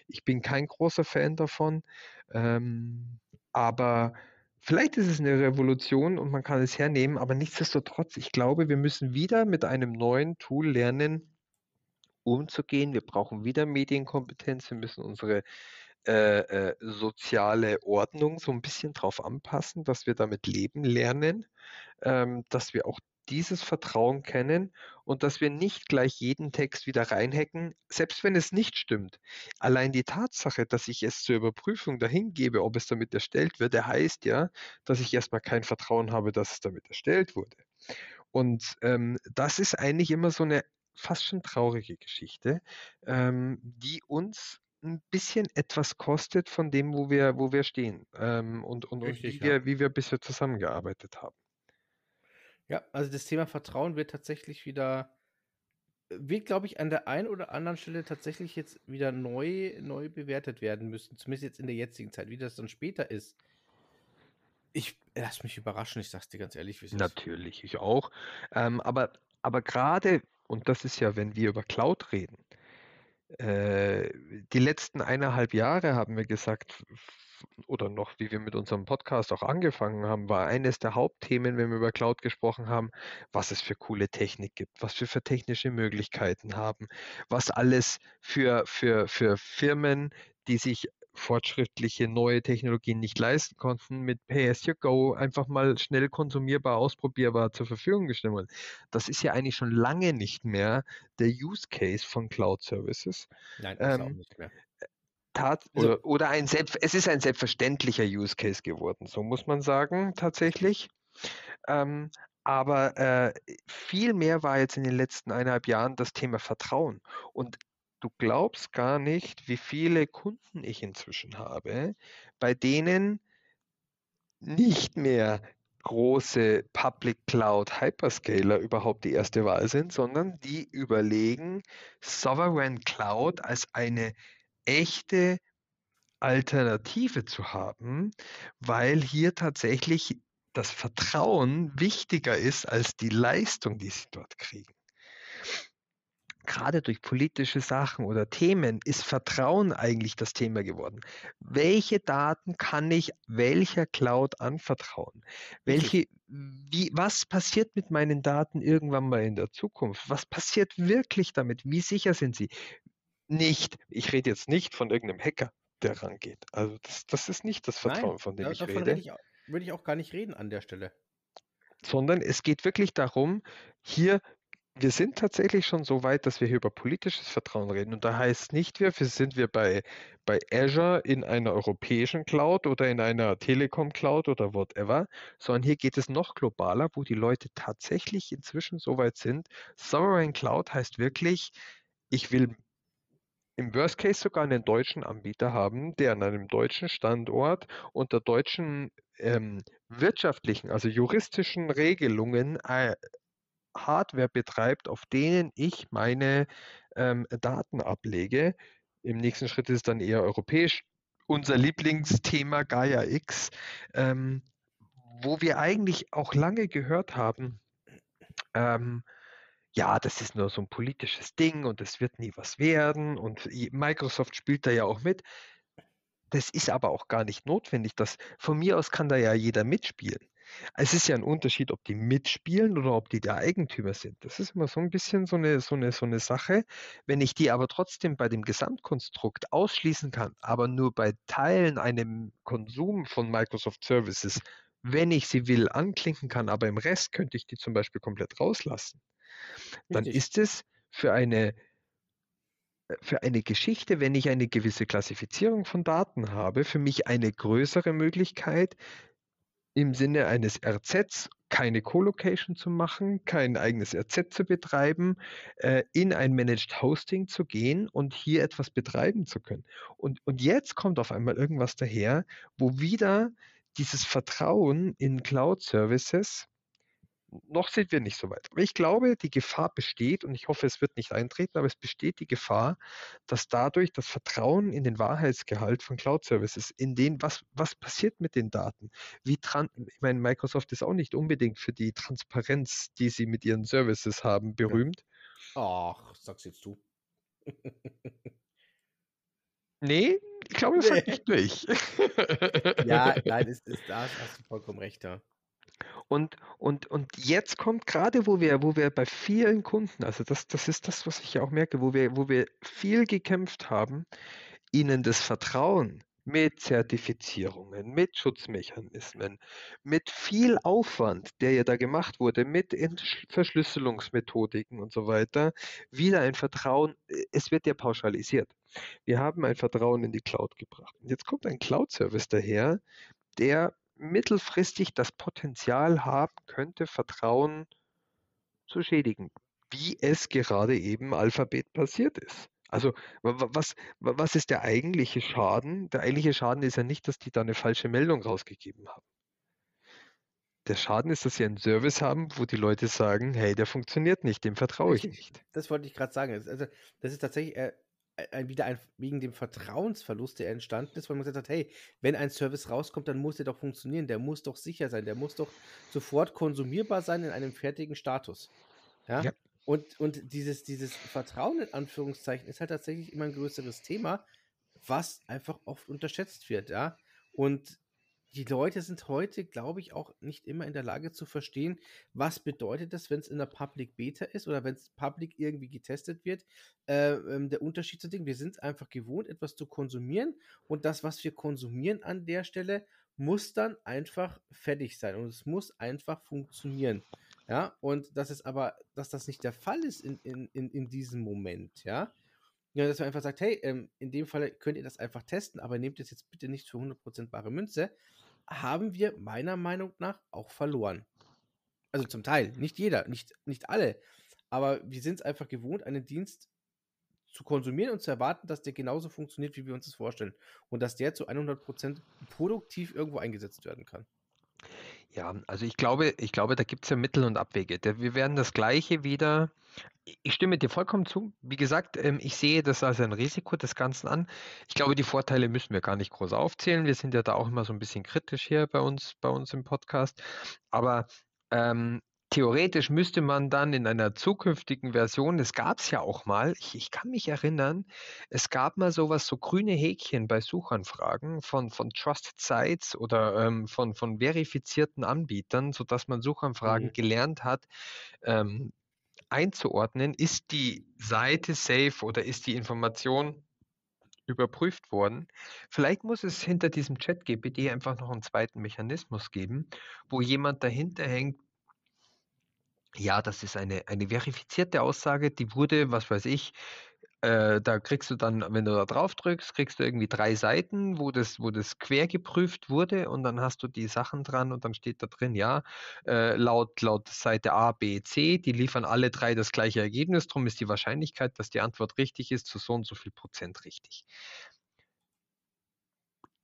Ich bin kein großer Fan davon, aber vielleicht ist es eine Revolution und man kann es hernehmen, aber nichtsdestotrotz, ich glaube, wir müssen wieder mit einem neuen Tool lernen, umzugehen. Wir brauchen wieder Medienkompetenz, wir müssen unsere soziale Ordnung so ein bisschen drauf anpassen, dass wir damit leben lernen, dass wir auch dieses Vertrauen kennen und dass wir nicht gleich jeden Text wieder reinhacken, selbst wenn es nicht stimmt. Allein die Tatsache, dass ich es zur Überprüfung dahin gebe, ob es damit erstellt wird, heißt ja, dass ich erstmal kein Vertrauen habe, dass es damit erstellt wurde. Und das ist eigentlich immer so eine fast schon traurige Geschichte, die uns ein bisschen etwas kostet von dem, wo wir stehen richtig, wie wir bisher zusammengearbeitet haben. Ja, also das Thema Vertrauen wird tatsächlich wird, glaube ich, an der einen oder anderen Stelle tatsächlich jetzt wieder neu bewertet werden müssen, zumindest jetzt in der jetzigen Zeit, wie das dann später ist. Ich lass mich überraschen, ich sag's dir ganz ehrlich, wie es ist. Natürlich, ich auch. Aber gerade, und das ist ja, wenn wir über Cloud reden, die letzten 1,5 Jahre haben wir gesagt, oder noch, wie wir mit unserem Podcast auch angefangen haben, war eines der Hauptthemen, wenn wir über Cloud gesprochen haben, was es für coole Technik gibt, was wir für technische Möglichkeiten haben, was alles für Firmen, die sich fortschrittliche neue Technologien nicht leisten konnten, mit Pay-as-you-go einfach mal schnell konsumierbar, ausprobierbar zur Verfügung gestellt wurden. Das ist ja eigentlich schon lange nicht mehr der Use Case von Cloud Services. Nein, das ist auch nicht mehr. Es ist ein selbstverständlicher Use Case geworden, so muss man sagen, tatsächlich. Viel mehr war jetzt in den letzten 1,5 Jahren das Thema Vertrauen. Und du glaubst gar nicht, wie viele Kunden ich inzwischen habe, bei denen nicht mehr große Public Cloud Hyperscaler überhaupt die erste Wahl sind, sondern die überlegen, Sovereign Cloud als eine echte Alternative zu haben, weil hier tatsächlich das Vertrauen wichtiger ist als die Leistung, die sie dort kriegen. Gerade durch politische Sachen oder Themen ist Vertrauen eigentlich das Thema geworden. Welche Daten kann ich welcher Cloud anvertrauen? Was passiert mit meinen Daten irgendwann mal in der Zukunft? Was passiert wirklich damit? Wie sicher sind sie? Ich rede jetzt nicht von irgendeinem Hacker, der rangeht. Also das ist nicht das Vertrauen, von dem ich rede. Würde ich auch gar nicht reden an der Stelle. Sondern es geht wirklich darum, wir sind tatsächlich schon so weit, dass wir hier über politisches Vertrauen reden. Und da heißt nicht, sind wir bei Azure in einer europäischen Cloud oder in einer Telekom-Cloud oder whatever, sondern hier geht es noch globaler, wo die Leute tatsächlich inzwischen so weit sind. Sovereign Cloud heißt wirklich, ich will im Worst Case sogar einen deutschen Anbieter haben, der an einem deutschen Standort unter deutschen wirtschaftlichen, also juristischen Regelungen Hardware betreibt, auf denen ich meine Daten ablege. Im nächsten Schritt ist es dann eher europäisch. Unser Lieblingsthema Gaia X, wo wir eigentlich auch lange gehört haben, das ist nur so ein politisches Ding und es wird nie was werden und Microsoft spielt da ja auch mit. Das ist aber auch gar nicht notwendig. Von mir aus kann da ja jeder mitspielen. Es ist ja ein Unterschied, ob die mitspielen oder ob die der Eigentümer sind. Das ist immer so ein bisschen so eine Sache. Wenn ich die aber trotzdem bei dem Gesamtkonstrukt ausschließen kann, aber nur bei Teilen einem Konsum von Microsoft Services, wenn ich sie will, anklinken kann, aber im Rest könnte ich die zum Beispiel komplett rauslassen, dann ist es für eine Geschichte, wenn ich eine gewisse Klassifizierung von Daten habe, für mich eine größere Möglichkeit, im Sinne eines RZs keine Co-Location zu machen, kein eigenes RZ zu betreiben, in ein Managed Hosting zu gehen und hier etwas betreiben zu können. Und jetzt kommt auf einmal irgendwas daher, wo wieder dieses Vertrauen in Cloud-Services, noch sind wir nicht so weit. Aber ich glaube, die Gefahr besteht, und ich hoffe, es wird nicht eintreten, aber es besteht die Gefahr, dass dadurch das Vertrauen in den Wahrheitsgehalt von Cloud-Services, in den, was passiert mit den Daten? Ich meine, Microsoft ist auch nicht unbedingt für die Transparenz, die sie mit ihren Services haben, berühmt. Ach, sag's jetzt du. Nee, ich glaube, das sag ich nicht. Ja, nein, da hast du vollkommen recht, ja. Und jetzt kommt gerade, wo wir bei vielen Kunden, also das ist das, was ich ja auch merke, wo wir viel gekämpft haben, ihnen das Vertrauen mit Zertifizierungen, mit Schutzmechanismen, mit viel Aufwand, der ja da gemacht wurde, mit Verschlüsselungsmethodiken und so weiter, wieder ein Vertrauen, es wird ja pauschalisiert. Wir haben ein Vertrauen in die Cloud gebracht. Und jetzt kommt ein Cloud-Service daher, der mittelfristig das Potenzial haben könnte, Vertrauen zu schädigen. wie es gerade eben Alphabet passiert ist. Also was ist der eigentliche Schaden? Der eigentliche Schaden ist ja nicht, dass die da eine falsche Meldung rausgegeben haben. Der Schaden ist, dass sie einen Service haben, wo die Leute sagen, hey, der funktioniert nicht, dem vertraue ich nicht. Das wollte ich gerade sagen. Also das ist tatsächlich wegen dem Vertrauensverlust, der entstanden ist, weil man gesagt hat, hey, wenn ein Service rauskommt, dann muss der doch funktionieren, der muss doch sicher sein, der muss doch sofort konsumierbar sein in einem fertigen Status. Ja. Und dieses Vertrauen in Anführungszeichen ist halt tatsächlich immer ein größeres Thema, was einfach oft unterschätzt wird, ja. Und die Leute sind heute, glaube ich, auch nicht immer in der Lage zu verstehen, was bedeutet das, wenn es in der Public Beta ist oder wenn es Public irgendwie getestet wird, der Unterschied zu Dingen. Wir sind einfach gewohnt, etwas zu konsumieren, und das, was wir konsumieren an der Stelle, muss dann einfach fertig sein und es muss einfach funktionieren. Ja, und das ist aber, dass das nicht der Fall ist in diesem Moment, ja. Ja, dass man einfach sagt, hey, in dem Fall könnt ihr das einfach testen, aber nehmt es jetzt bitte nicht für 100% bare Münze, haben wir meiner Meinung nach auch verloren. Also zum Teil, nicht jeder, nicht alle, aber wir sind es einfach gewohnt, einen Dienst zu konsumieren und zu erwarten, dass der genauso funktioniert, wie wir uns das vorstellen und dass der zu 100% produktiv irgendwo eingesetzt werden kann. Ja, also ich glaube, da gibt es ja Mittel und Abwege. Wir werden das Gleiche wieder, ich stimme dir vollkommen zu, wie gesagt, ich sehe das als ein Risiko des Ganzen an. Ich glaube, die Vorteile müssen wir gar nicht groß aufzählen. Wir sind ja da auch immer so ein bisschen kritisch hier bei uns im Podcast. Aber theoretisch müsste man dann in einer zukünftigen Version, das gab es ja auch mal, ich kann mich erinnern, es gab mal sowas, so grüne Häkchen bei Suchanfragen von Trusted Sites oder von verifizierten Anbietern, sodass man Suchanfragen gelernt hat, einzuordnen, ist die Seite safe oder ist die Information überprüft worden. Vielleicht muss es hinter diesem ChatGPT einfach noch einen zweiten Mechanismus geben, wo jemand dahinter hängt, ja, das ist eine verifizierte Aussage, die wurde, was weiß ich, da kriegst du dann, wenn du da drauf drückst, kriegst du irgendwie 3 Seiten, wo das quer geprüft wurde, und dann hast du die Sachen dran und dann steht da drin, ja, laut Seite A, B, C, die liefern alle 3 das gleiche Ergebnis, drum ist die Wahrscheinlichkeit, dass die Antwort richtig ist, zu so und so viel Prozent richtig.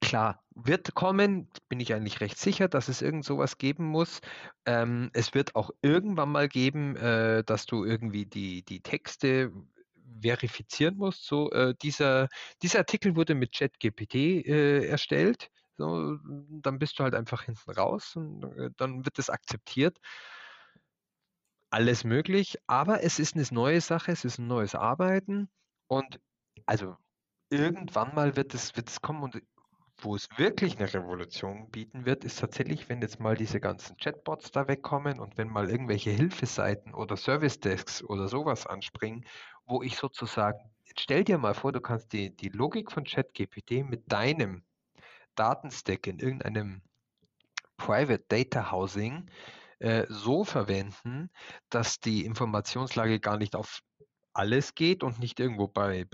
Klar, wird kommen, bin ich eigentlich recht sicher, dass es irgend sowas geben muss. Es wird auch irgendwann mal geben, dass du irgendwie die Texte verifizieren musst. So, dieser Artikel wurde mit ChatGPT erstellt. So, dann bist du halt einfach hinten raus und dann wird es akzeptiert. Alles möglich, aber es ist eine neue Sache, es ist ein neues Arbeiten, und also irgendwann mal wird es kommen, und wo es wirklich eine Revolution bieten wird, ist tatsächlich, wenn jetzt mal diese ganzen Chatbots da wegkommen und wenn mal irgendwelche Hilfeseiten oder Service Desks oder sowas anspringen, wo ich sozusagen, stell dir mal vor, du kannst die Logik von ChatGPT mit deinem Datenstack in irgendeinem Private Data Housing so verwenden, dass die Informationslage gar nicht auf alles geht und nicht irgendwo bei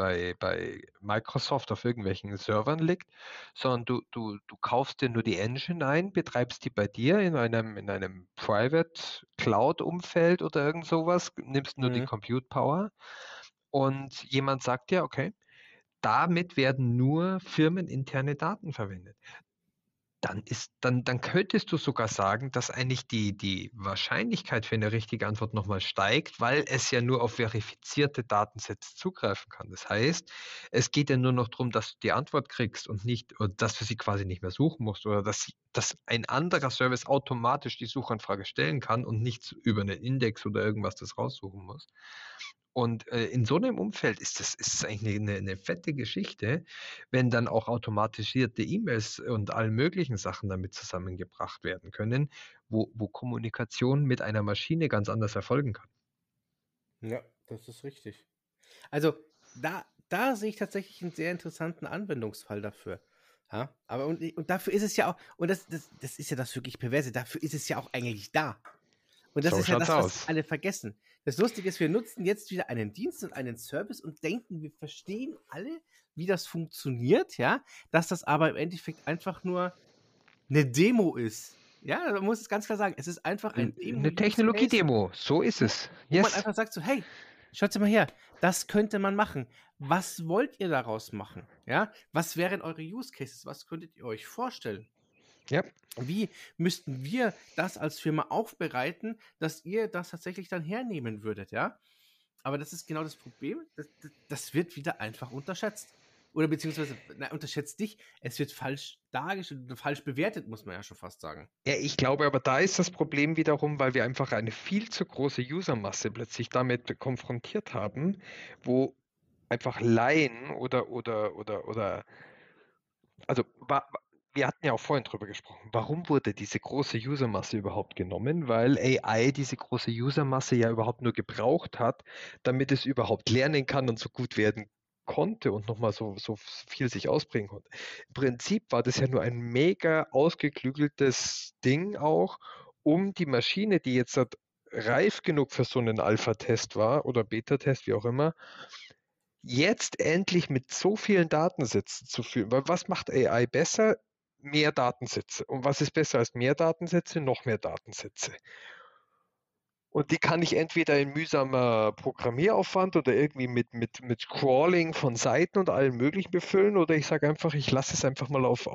Microsoft auf irgendwelchen Servern liegt, sondern du kaufst dir nur die Engine ein, betreibst die bei dir in einem Private Cloud-Umfeld oder irgend sowas, nimmst nur die Compute Power, und jemand sagt dir, okay, damit werden nur firmeninterne Daten verwendet. Dann könntest du sogar sagen, dass eigentlich die Wahrscheinlichkeit für eine richtige Antwort nochmal steigt, weil es ja nur auf verifizierte Datensätze zugreifen kann. Das heißt, es geht ja nur noch darum, dass du die Antwort kriegst und nicht, oder dass du sie quasi nicht mehr suchen musst, oder dass ein anderer Service automatisch die Suchanfrage stellen kann und nicht über einen Index oder irgendwas das raussuchen muss. Und in so einem Umfeld ist das eigentlich eine fette Geschichte, wenn dann auch automatisierte E-Mails und allen möglichen Sachen damit zusammengebracht werden können, wo Kommunikation mit einer Maschine ganz anders erfolgen kann. Ja, das ist richtig. Also da sehe ich tatsächlich einen sehr interessanten Anwendungsfall dafür. Ja, aber und dafür ist es ja auch, und das ist ja das wirklich Perverse, dafür ist es ja auch eigentlich da. Und das so ist ja das, was alle vergessen. Das Lustige ist, wir nutzen jetzt wieder einen Dienst und einen Service und denken, wir verstehen alle, wie das funktioniert, ja, dass das aber im Endeffekt einfach nur eine Demo ist, Ja, man muss es ganz klar sagen. Es ist einfach eine Technologie-Demo. So ist es. Yes. Wo man einfach sagt so, hey, schaut mal her, das könnte man machen. Was wollt ihr daraus machen? Ja? Was wären eure Use Cases? Was könntet ihr euch vorstellen? Ja. Wie müssten wir das als Firma aufbereiten, dass ihr das tatsächlich dann hernehmen würdet? Ja? Aber das ist genau das Problem. Das wird wieder einfach unterschätzt. Oder beziehungsweise, unterschätzt dich, es wird falsch dargestellt oder falsch bewertet, muss man ja schon fast sagen. Ja, ich glaube, aber da ist das Problem wiederum, weil wir einfach eine viel zu große Usermasse plötzlich damit konfrontiert haben, wo einfach Laien also wir hatten ja auch vorhin drüber gesprochen, warum wurde diese große Usermasse überhaupt genommen? Weil AI diese große Usermasse ja überhaupt nur gebraucht hat, damit es überhaupt lernen kann und so gut werden kann. Konnte und nochmal so viel sich ausbringen konnte. Im Prinzip war das ja nur ein mega ausgeklügeltes Ding auch, um die Maschine, die jetzt reif genug für so einen Alpha-Test war oder Beta-Test, wie auch immer, jetzt endlich mit so vielen Datensätzen zu führen. Weil was macht AI besser? Mehr Datensätze. Und was ist besser als mehr Datensätze? Noch mehr Datensätze. Und die kann ich entweder in mühsamer Programmieraufwand oder irgendwie mit Crawling von Seiten und allem Möglichen befüllen, oder ich sage einfach, ich lasse es einfach mal auf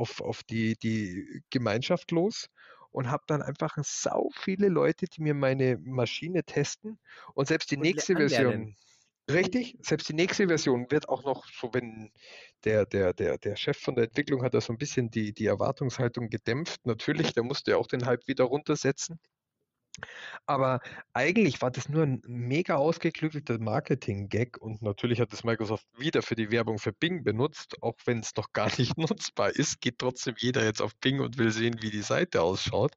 die Gemeinschaft los und habe dann einfach sau viele Leute, die mir meine Maschine testen. Und selbst die nächste Version, richtig, selbst die nächste Version wird auch noch so, wenn der Chef von der Entwicklung hat da so ein bisschen die Erwartungshaltung gedämpft, natürlich, der musste ja auch den Hype wieder runtersetzen. Aber eigentlich war das nur ein mega ausgeklügelter Marketing-Gag, und natürlich hat das Microsoft wieder für die Werbung für Bing benutzt, auch wenn es noch gar nicht nutzbar ist, geht trotzdem jeder jetzt auf Bing und will sehen, wie die Seite ausschaut.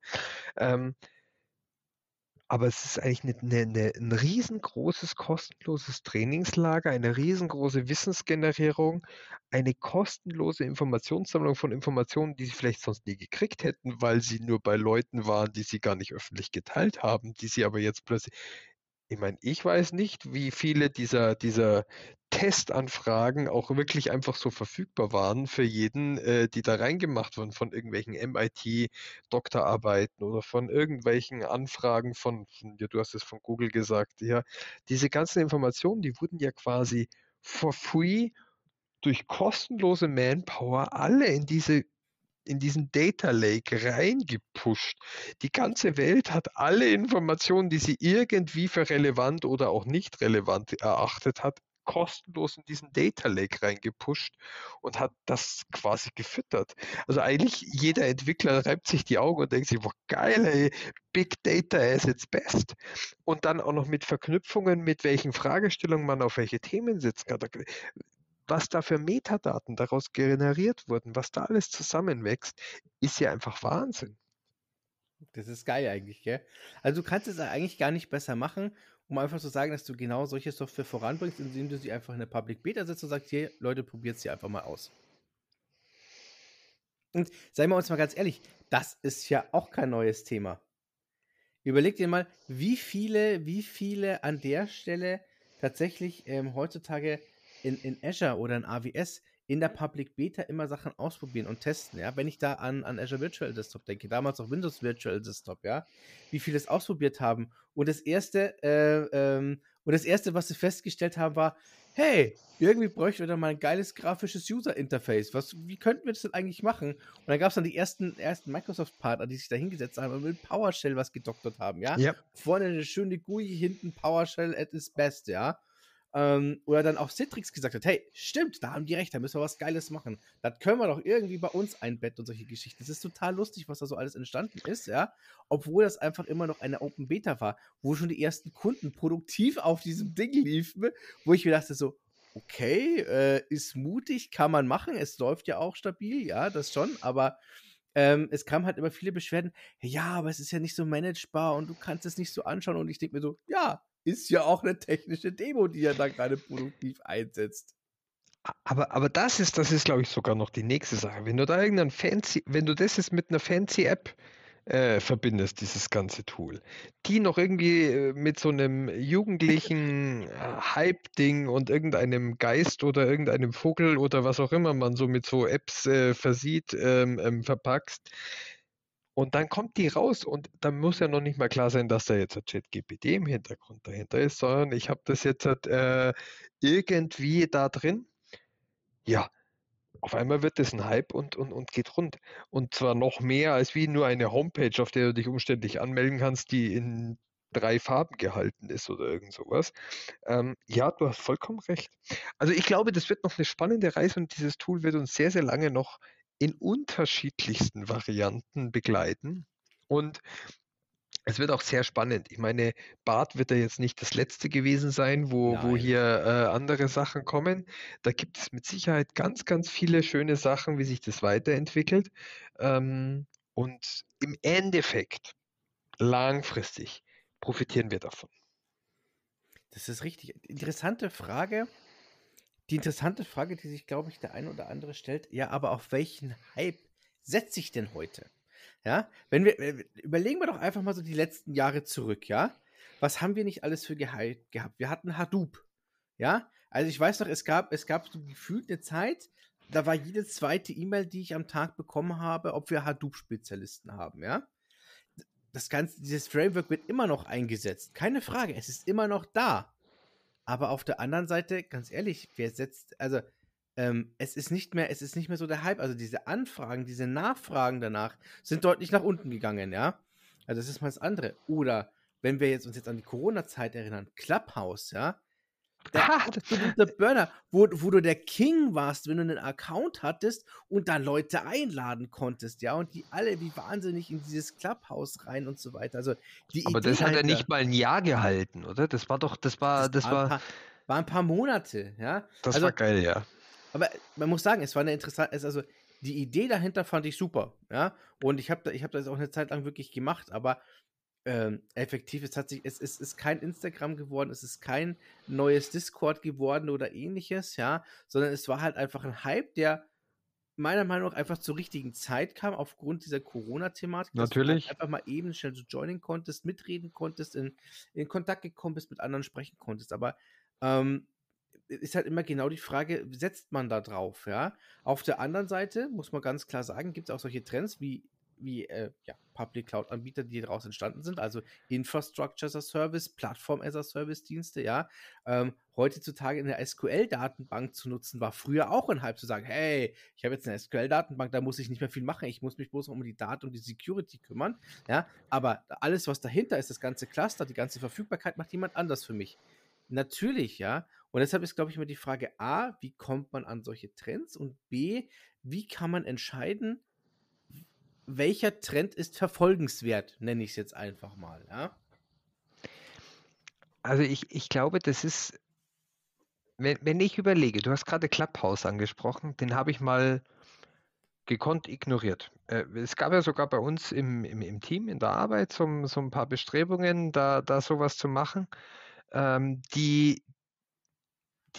Aber es ist eigentlich ein riesengroßes, kostenloses Trainingslager, eine riesengroße Wissensgenerierung, eine kostenlose Informationssammlung von Informationen, die sie vielleicht sonst nie gekriegt hätten, weil sie nur bei Leuten waren, die sie gar nicht öffentlich geteilt haben, die sie aber jetzt plötzlich... Ich meine, ich weiß nicht, wie viele dieser Testanfragen auch wirklich einfach so verfügbar waren für jeden, die da reingemacht wurden von irgendwelchen MIT-Doktorarbeiten oder von irgendwelchen Anfragen von, du hast es von Google gesagt, ja, diese ganzen Informationen, die wurden ja quasi for free durch kostenlose Manpower alle in diesen Data Lake reingepusht. Die ganze Welt hat alle Informationen, die sie irgendwie für relevant oder auch nicht relevant erachtet hat, kostenlos in diesen Data Lake reingepusht und hat das quasi gefüttert. Also eigentlich jeder Entwickler reibt sich die Augen und denkt sich, boah, geil, ey, Big Data Assets best. Und dann auch noch mit Verknüpfungen, mit welchen Fragestellungen man auf welche Themen sitzt. Was da für Metadaten daraus generiert wurden, was da alles zusammenwächst, ist ja einfach Wahnsinn. Das ist geil eigentlich, gell? Also du kannst es eigentlich gar nicht besser machen, um einfach zu sagen, dass du genau solche Software voranbringst, indem du sie einfach in der Public Beta setzt und sagst, hier, Leute, probiert sie einfach mal aus. Und seien wir uns mal ganz ehrlich, das ist ja auch kein neues Thema. Überleg dir mal, wie viele an der Stelle tatsächlich heutzutage in Azure oder in AWS in der Public Beta immer Sachen ausprobieren und testen, ja, wenn ich da an Azure Virtual Desktop denke, damals auch Windows Virtual Desktop, ja, wie viele es ausprobiert haben, und das erste, was sie festgestellt haben, war, hey, irgendwie bräuchten wir da mal ein geiles grafisches User-Interface, wie könnten wir das denn eigentlich machen? Und dann gab es dann die ersten Microsoft-Partner, die sich da hingesetzt haben und mit PowerShell was gedoktert haben, ja, yep. Vorne eine schöne GUI, hinten PowerShell at its best, ja, oder dann auch Citrix gesagt hat, hey, stimmt, da haben die recht, da müssen wir was Geiles machen. Das können wir doch irgendwie bei uns einbetten und solche Geschichten. Das ist total lustig, was da so alles entstanden ist, ja, obwohl das einfach immer noch eine Open Beta war, wo schon die ersten Kunden produktiv auf diesem Ding liefen, wo ich mir dachte so, okay, ist mutig, kann man machen, es läuft ja auch stabil, ja, das schon, aber es kamen halt immer viele Beschwerden, ja, aber es ist ja nicht so managebar und du kannst es nicht so anschauen, und ich denke mir so, ja, ist ja auch eine technische Demo, die er da gerade produktiv einsetzt. Aber das ist, glaube ich, sogar noch die nächste Sache. Wenn du das jetzt mit einer fancy App verbindest, dieses ganze Tool, die noch irgendwie mit so einem jugendlichen Hype-Ding und irgendeinem Geist oder irgendeinem Vogel oder was auch immer man so mit so Apps versieht, verpackst, Und dann kommt die raus und dann muss ja noch nicht mal klar sein, dass da jetzt ein ChatGPT im Hintergrund dahinter ist, sondern ich habe das jetzt halt, irgendwie da drin. Ja, auf einmal wird das ein Hype und geht rund. Und zwar noch mehr als wie nur eine Homepage, auf der du dich umständlich anmelden kannst, die in 3 Farben gehalten ist oder irgend sowas. Ja, du hast vollkommen recht. Also ich glaube, das wird noch eine spannende Reise und dieses Tool wird uns sehr, sehr lange noch in unterschiedlichsten Varianten begleiten. Und es wird auch sehr spannend. Ich meine, Bard wird ja jetzt nicht das letzte gewesen sein, wo hier andere Sachen kommen. Da gibt es mit Sicherheit ganz, ganz viele schöne Sachen, wie sich das weiterentwickelt. Und im Endeffekt, langfristig, profitieren wir davon. Das ist richtig. Die interessante Frage, die sich, glaube ich, der ein oder andere stellt, ja, aber auf welchen Hype setze ich denn heute? Ja, überlegen wir doch einfach mal so die letzten Jahre zurück, ja? Was haben wir nicht alles für gehypt gehabt? Wir hatten Hadoop, ja? Also ich weiß noch, es gab so gefühlt eine Zeit, da war jede zweite E-Mail, die ich am Tag bekommen habe, ob wir Hadoop-Spezialisten haben, ja? Das Ganze, dieses Framework wird immer noch eingesetzt, keine Frage, es ist immer noch da. Aber auf der anderen Seite, ganz ehrlich, es ist nicht mehr so der Hype. Also diese Anfragen, diese Nachfragen danach sind deutlich nach unten gegangen, ja. Also das ist mal das andere. Oder wenn wir uns jetzt an die Corona-Zeit erinnern, Clubhouse, ja. Der Burner, wo du der King warst, wenn du einen Account hattest und da Leute einladen konntest, ja, und die alle wie wahnsinnig in dieses Clubhouse rein und so weiter. Also Idee das hat ja nicht mal ein Jahr gehalten, oder? Das war ein paar Monate, ja. Das war geil, ja. Aber man muss sagen, es war eine interessante, also die Idee dahinter fand ich super, ja. Und ich habe das auch eine Zeit lang wirklich gemacht, aber effektiv. Es ist kein Instagram geworden, es ist kein neues Discord geworden oder ähnliches, ja, sondern es war halt einfach ein Hype, der meiner Meinung nach einfach zur richtigen Zeit kam, aufgrund dieser Corona-Thematik. Natürlich. Dass du halt einfach mal eben schnell so joinen konntest, mitreden konntest, in Kontakt gekommen bist, mit anderen sprechen konntest, aber ist halt immer genau die Frage, setzt man da drauf, ja. Auf der anderen Seite, muss man ganz klar sagen, gibt es auch solche Trends wie Public Cloud-Anbieter, die daraus entstanden sind, also Infrastructure as a Service, Plattform as a Service-Dienste, ja. Heutzutage eine SQL-Datenbank zu nutzen, war früher auch ein Hype, zu sagen, hey, ich habe jetzt eine SQL-Datenbank, da muss ich nicht mehr viel machen, ich muss mich bloß um die Daten und die Security kümmern, ja. Aber alles, was dahinter ist, das ganze Cluster, die ganze Verfügbarkeit macht jemand anders für mich. Natürlich, ja. Und deshalb ist, glaube ich, immer die Frage A, wie kommt man an solche Trends? Und B, wie kann man entscheiden, welcher Trend ist verfolgenswert, nenne ich es jetzt einfach mal. Ja? Also ich glaube, das ist, wenn ich überlege, du hast gerade Clubhouse angesprochen, den habe ich mal gekonnt ignoriert. Es gab ja sogar bei uns im Team, in der Arbeit, so ein paar Bestrebungen, da sowas zu machen, die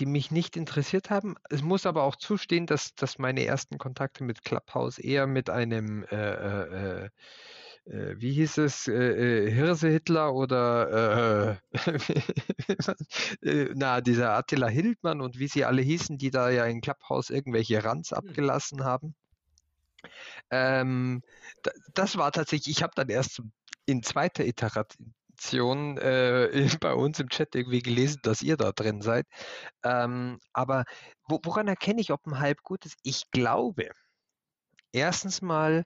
mich nicht interessiert haben. Es muss aber auch zustehen, dass meine ersten Kontakte mit Clubhouse eher mit einem, wie hieß es, Hirse-Hitler oder dieser Attila Hildmann und wie sie alle hießen, die da ja in Clubhouse irgendwelche Ranz abgelassen haben. Das war tatsächlich, ich habe dann erst in zweiter Iteration bei uns im Chat irgendwie gelesen, dass ihr da drin seid. Aber woran erkenne ich, ob ein Hype gut ist? Ich glaube, erstens mal,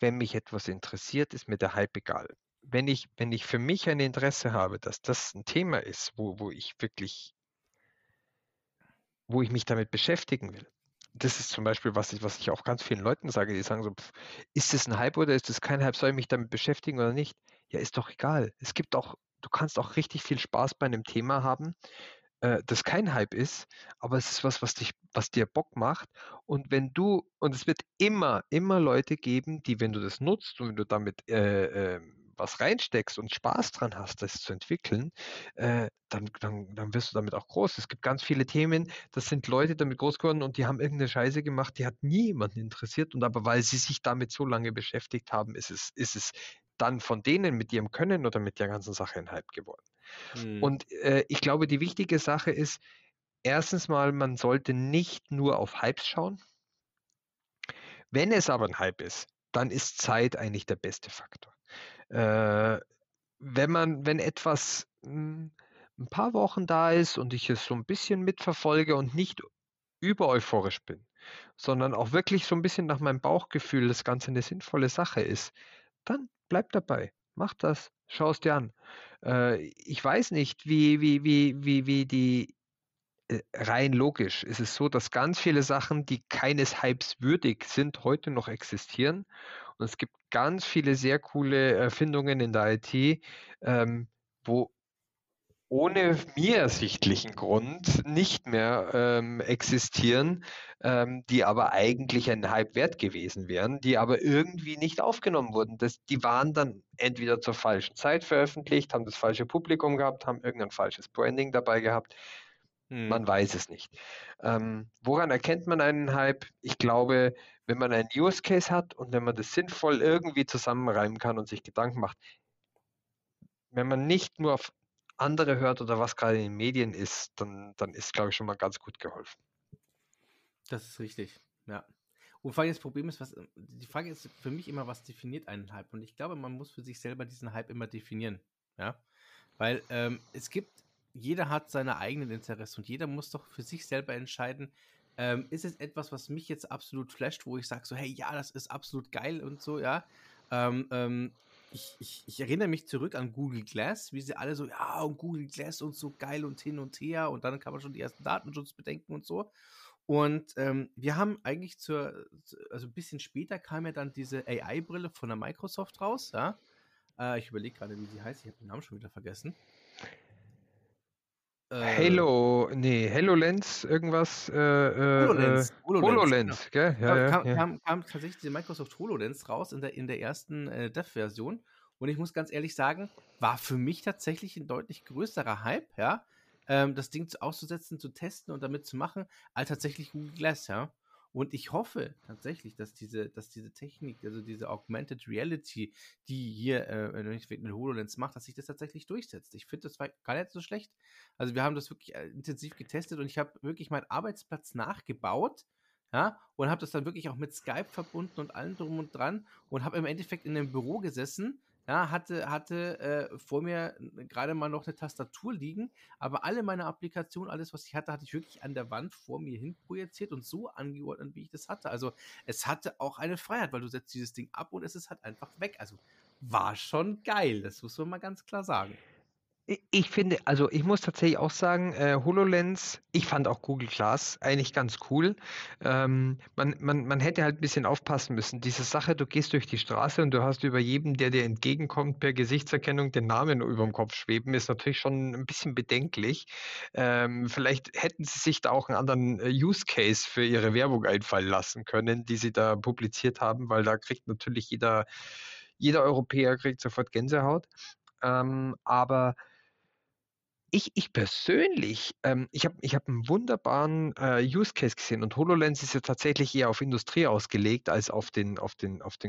wenn mich etwas interessiert, ist mir der Hype egal. Wenn ich für mich ein Interesse habe, dass das ein Thema ist, wo ich mich damit beschäftigen will. Das ist zum Beispiel, was ich auch ganz vielen Leuten sage, die sagen so, ist das ein Hype oder ist das kein Hype? Soll ich mich damit beschäftigen oder nicht? Ja, ist doch egal. Du kannst auch richtig viel Spaß bei einem Thema haben, das kein Hype ist, aber es ist was dir Bock macht. Und es wird immer Leute geben, die, wenn du das nutzt und wenn du damit was reinsteckst und Spaß dran hast, das zu entwickeln, dann wirst du damit auch groß. Es gibt ganz viele Themen, das sind Leute damit groß geworden und die haben irgendeine Scheiße gemacht, die hat nie jemanden interessiert, und aber weil sie sich damit so lange beschäftigt haben, ist es dann von denen mit ihrem Können oder mit der ganzen Sache ein Hype geworden. Und ich glaube, die wichtige Sache ist, erstens mal, man sollte nicht nur auf Hypes schauen. Wenn es aber ein Hype ist, dann ist Zeit eigentlich der beste Faktor. Wenn etwas ein paar Wochen da ist und ich es so ein bisschen mitverfolge und nicht über euphorisch bin, sondern auch wirklich so ein bisschen nach meinem Bauchgefühl das Ganze eine sinnvolle Sache ist, dann bleib dabei, mach das, schau es dir an. Ich weiß nicht, wie die rein logisch ist es so, dass ganz viele Sachen, die keines Hypes würdig sind, heute noch existieren. Und es gibt ganz viele sehr coole Erfindungen in der IT, wo ohne mir ersichtlichen Grund nicht mehr existieren, die aber eigentlich einen Hype wert gewesen wären, die aber irgendwie nicht aufgenommen wurden. Die waren dann entweder zur falschen Zeit veröffentlicht, haben das falsche Publikum gehabt, haben irgendein falsches Branding dabei gehabt. Man weiß es nicht. Woran erkennt man einen Hype? Ich glaube, wenn man einen Use Case hat und wenn man das sinnvoll irgendwie zusammenreimen kann und sich Gedanken macht, wenn man nicht nur auf andere hört oder was gerade in den Medien ist, dann ist, glaube ich, schon mal ganz gut geholfen. Das ist richtig, ja. Und vor allem das Problem ist, die Frage ist für mich immer, was definiert einen Hype? Und ich glaube, man muss für sich selber diesen Hype immer definieren, ja. Weil jeder hat seine eigenen Interessen und jeder muss doch für sich selber entscheiden, ist es etwas, was mich jetzt absolut flasht, wo ich sage so, hey, ja, das ist absolut geil und so, ja. Ich erinnere mich zurück an Google Glass, wie sie alle so, ja, und Google Glass und so geil und hin und her und dann kann man schon die ersten Datenschutzbedenken und so. Und wir haben eigentlich also ein bisschen später kam ja dann diese AI-Brille von der Microsoft raus, ja. Ich überlege gerade, wie sie heißt, ich habe den Namen schon wieder vergessen. HoloLens, irgendwas. HoloLens, gell? Ja, kam tatsächlich diese Microsoft HoloLens raus in der ersten Dev-Version. Und ich muss ganz ehrlich sagen, war für mich tatsächlich ein deutlich größerer Hype, ja, das Ding auszusetzen, zu testen und damit zu machen, als tatsächlich Google Glass, ja. Und ich hoffe tatsächlich, dass diese Technik, also diese Augmented Reality, die hier mit HoloLens macht, dass sich das tatsächlich durchsetzt. Ich finde, das war gar nicht so schlecht. Also wir haben das wirklich intensiv getestet und ich habe wirklich meinen Arbeitsplatz nachgebaut, ja, und habe das dann wirklich auch mit Skype verbunden und allem drum und dran und habe im Endeffekt in einem Büro gesessen, ja, hatte vor mir gerade mal noch eine Tastatur liegen, aber alle meine Applikationen, alles, was ich hatte, hatte ich wirklich an der Wand vor mir hin projiziert und so angeordnet, wie ich das hatte. Also es hatte auch eine Freiheit, weil du setzt dieses Ding ab und es ist halt einfach weg. Also war schon geil, das muss man mal ganz klar sagen. Ich finde, also ich muss tatsächlich auch sagen, HoloLens, ich fand auch Google Glass eigentlich ganz cool. Man hätte halt ein bisschen aufpassen müssen. Diese Sache, du gehst durch die Straße und du hast über jedem, der dir entgegenkommt, per Gesichtserkennung den Namen über dem Kopf schweben, ist natürlich schon ein bisschen bedenklich. Vielleicht hätten sie sich da auch einen anderen Use Case für ihre Werbung einfallen lassen können, die sie da publiziert haben, weil da kriegt natürlich jeder Europäer kriegt sofort Gänsehaut. Aber ich persönlich, ich hab einen wunderbaren Use Case gesehen und HoloLens ist ja tatsächlich eher auf Industrie ausgelegt als auf den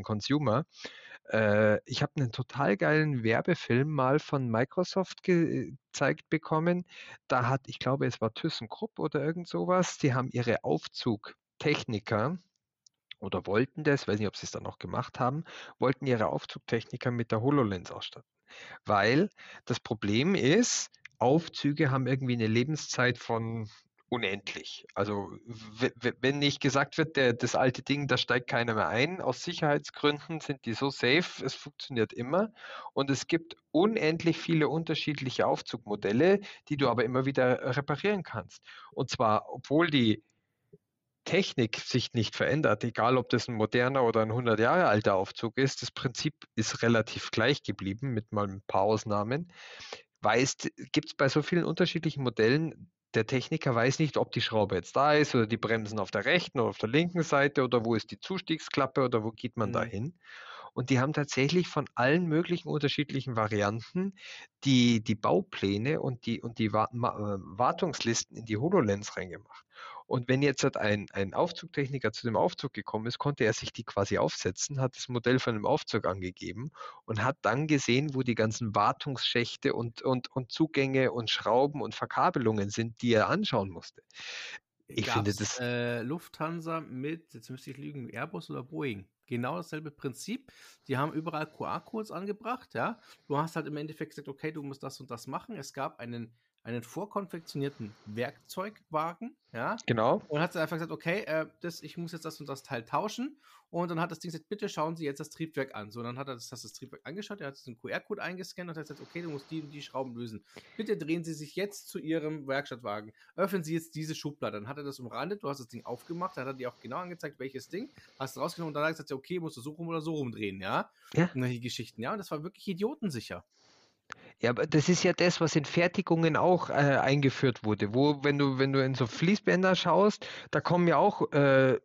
Consumer. Ich habe einen total geilen Werbefilm mal von Microsoft gezeigt bekommen. Da hat, ich glaube, es war ThyssenKrupp oder irgend sowas, die haben ihre Aufzugtechniker oder wollten das, weiß nicht, ob sie es dann auch gemacht haben, wollten ihre Aufzugtechniker mit der HoloLens ausstatten. Weil das Problem ist, Aufzüge haben irgendwie eine Lebenszeit von unendlich. Also wenn nicht gesagt wird, das alte Ding, da steigt keiner mehr ein, aus Sicherheitsgründen sind die so safe, es funktioniert immer und es gibt unendlich viele unterschiedliche Aufzugmodelle, die du aber immer wieder reparieren kannst. Und zwar, obwohl die Technik sich nicht verändert, egal ob das ein moderner oder ein 100 Jahre alter Aufzug ist, das Prinzip ist relativ gleich geblieben, mit mal ein paar Ausnahmen. Gibt es bei so vielen unterschiedlichen Modellen, der Techniker weiß nicht, ob die Schraube jetzt da ist oder die Bremsen auf der rechten oder auf der linken Seite oder wo ist die Zustiegsklappe oder wo geht man da hin. Und die haben tatsächlich von allen möglichen unterschiedlichen Varianten die Baupläne und die Wartungslisten in die HoloLens reingemacht. Und wenn jetzt halt ein Aufzugtechniker zu dem Aufzug gekommen ist, konnte er sich die quasi aufsetzen, hat das Modell von dem Aufzug angegeben und hat dann gesehen, wo die ganzen Wartungsschächte und Zugänge und Schrauben und Verkabelungen sind, die er anschauen musste. Ich finde das Lufthansa mit, jetzt müsste ich lügen, Airbus oder Boeing? Genau dasselbe Prinzip. Die haben überall QR-Codes angebracht, ja. Du hast halt im Endeffekt gesagt, okay, du musst das und das machen. Es gab einen vorkonfektionierten Werkzeugwagen, ja. Genau. Und hat einfach gesagt, okay, ich muss jetzt das und das Teil tauschen. Und dann hat das Ding gesagt, bitte schauen Sie jetzt das Triebwerk an. So, und dann hat er das Triebwerk angeschaut, er hat den QR-Code eingescannt und hat gesagt, okay, du musst die und die Schrauben lösen. Bitte drehen Sie sich jetzt zu Ihrem Werkstattwagen. Öffnen Sie jetzt diese Schublade. Dann hat er das umrandet, du hast das Ding aufgemacht, dann hat er dir auch genau angezeigt, welches Ding, hast rausgenommen und dann hat er gesagt, okay, musst du so rum oder so rumdrehen, ja. Ja. Und die Geschichten, ja. Und das war wirklich idiotensicher. Ja, aber das ist ja das, was in Fertigungen auch eingeführt wurde, wo, wenn du in so Fließbänder schaust, da kommen ja auch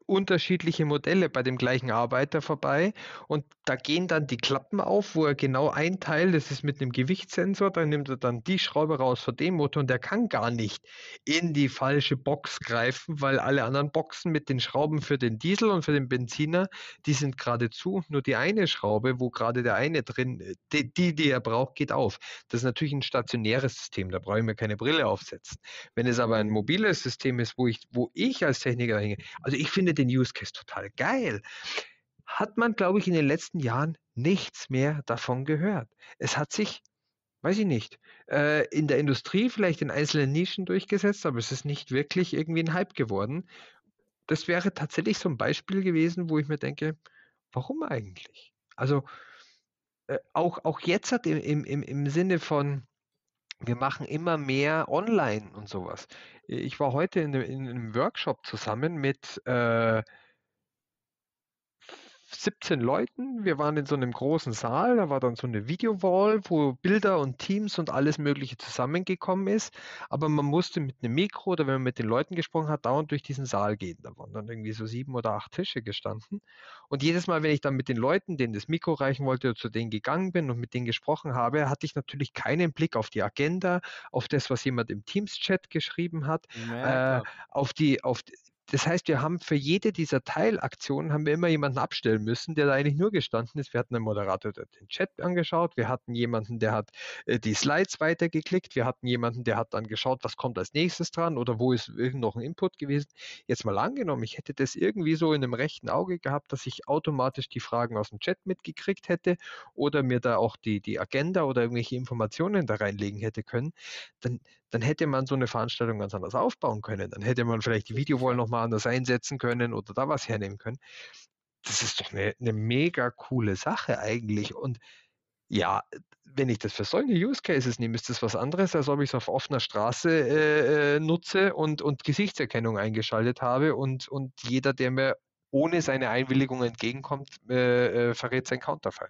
unterschiedliche Modelle bei dem gleichen Arbeiter vorbei und da gehen dann die Klappen auf, wo er genau ein Teil, das ist mit einem Gewichtssensor, da nimmt er dann die Schraube raus von dem Motor und der kann gar nicht in die falsche Box greifen, weil alle anderen Boxen mit den Schrauben für den Diesel und für den Benziner, die sind gerade zu, nur die eine Schraube, wo gerade der eine drin, die er braucht, geht auf. Das ist natürlich ein stationäres System, da brauche ich mir keine Brille aufsetzen. Wenn es aber ein mobiles System ist, wo ich als Techniker hingehe, also ich finde den Use Case total geil, hat man, glaube ich, in den letzten Jahren nichts mehr davon gehört. Es hat sich, weiß ich nicht, in der Industrie vielleicht in einzelnen Nischen durchgesetzt, aber es ist nicht wirklich irgendwie ein Hype geworden. Das wäre tatsächlich so ein Beispiel gewesen, wo ich mir denke, warum eigentlich? Also auch jetzt hat im Sinne von, wir machen immer mehr online und sowas. Ich war heute in einem Workshop zusammen mit 17 Leuten. Wir waren in so einem großen Saal, da war dann so eine Video-Wall, wo Bilder und Teams und alles Mögliche zusammengekommen ist. Aber man musste mit einem Mikro oder wenn man mit den Leuten gesprochen hat, dauernd durch diesen Saal gehen. Da waren dann irgendwie so 7 oder 8 Tische gestanden. Und jedes Mal, wenn ich dann mit den Leuten, denen das Mikro reichen wollte, zu denen gegangen bin und mit denen gesprochen habe, hatte ich natürlich keinen Blick auf die Agenda, auf das, was jemand im Teams-Chat geschrieben hat, ja, das heißt, wir haben für jede dieser Teilaktionen haben wir immer jemanden abstellen müssen, der da eigentlich nur gestanden ist. Wir hatten einen Moderator, der den Chat angeschaut. Wir hatten jemanden, der hat die Slides weitergeklickt. Wir hatten jemanden, der hat dann geschaut, was kommt als nächstes dran oder wo ist noch ein Input gewesen. Jetzt mal angenommen, ich hätte das irgendwie so in einem rechten Auge gehabt, dass ich automatisch die Fragen aus dem Chat mitgekriegt hätte oder mir da auch die Agenda oder irgendwelche Informationen da reinlegen hätte können. Dann hätte man so eine Veranstaltung ganz anders aufbauen können. Dann hätte man vielleicht die Videowall nochmal anders einsetzen können oder da was hernehmen können. Das ist doch eine mega coole Sache eigentlich. Und ja, wenn ich das für solche Use Cases nehme, ist das was anderes, als ob ich es auf offener Straße nutze und Gesichtserkennung eingeschaltet habe und jeder, der mir ohne seine Einwilligung entgegenkommt, verrät sein Counterfall.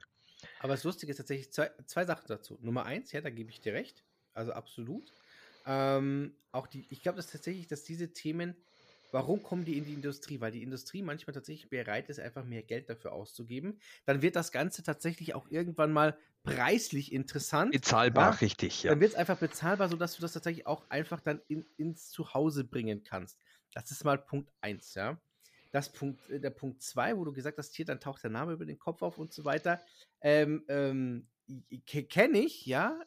Aber das Lustige ist tatsächlich zwei Sachen dazu. Nummer 1, ja, da gebe ich dir recht, also absolut. Ich glaube, dass tatsächlich, dass diese Themen, warum kommen die in die Industrie? Weil die Industrie manchmal tatsächlich bereit ist, einfach mehr Geld dafür auszugeben. Dann wird das Ganze tatsächlich auch irgendwann mal preislich interessant. Bezahlbar, ja? Richtig, ja. Dann wird es einfach bezahlbar, sodass du das tatsächlich auch einfach dann ins Zuhause bringen kannst. Das ist mal Punkt 1, ja. Der Punkt 2, wo du gesagt hast, hier, dann taucht der Name über den Kopf auf und so weiter, kenne ich, ja.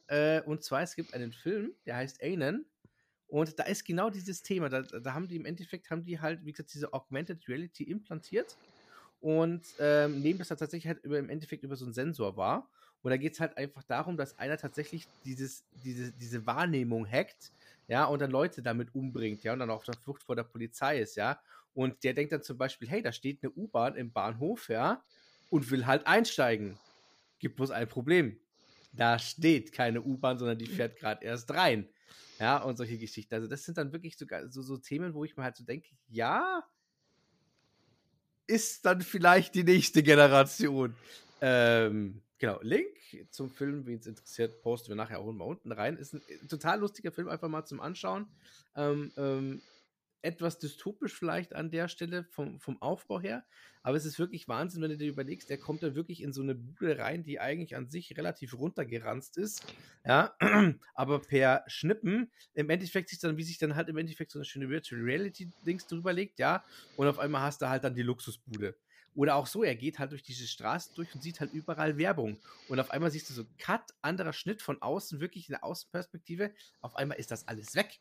Und zwar, es gibt einen Film, der heißt Anon. Und da ist genau dieses Thema, da haben die im Endeffekt, halt, wie gesagt, diese Augmented Reality implantiert und nehmen das tatsächlich halt im Endeffekt über so einen Sensor wahr. Und da geht es halt einfach darum, dass einer tatsächlich diese Wahrnehmung hackt, ja, und dann Leute damit umbringt, ja, und dann auf der Flucht vor der Polizei ist, ja. Und der denkt dann zum Beispiel, hey, da steht eine U-Bahn im Bahnhof, ja, und will halt einsteigen. Gibt bloß ein Problem. Da steht keine U-Bahn, sondern die fährt gerade erst rein. Ja, und solche Geschichten. Also das sind dann wirklich so Themen, wo ich mir halt so denke, ja, ist dann vielleicht die nächste Generation. Genau, Link zum Film, wen es interessiert, posten wir nachher auch mal unten rein. Ist ein total lustiger Film, einfach mal zum Anschauen. Etwas dystopisch vielleicht an der Stelle vom Aufbau her, aber es ist wirklich Wahnsinn, wenn du dir überlegst, der kommt da wirklich in so eine Bude rein, die eigentlich an sich relativ runtergeranzt ist, ja, aber per Schnippen im Endeffekt sich dann halt so eine schöne Virtual Reality Dings drüber legt, ja, und auf einmal hast du halt dann die Luxusbude. Oder auch so, er geht halt durch diese Straßen durch und sieht halt überall Werbung. Und auf einmal siehst du so Cut, anderer Schnitt von außen, wirklich in der Außenperspektive, auf einmal ist das alles weg.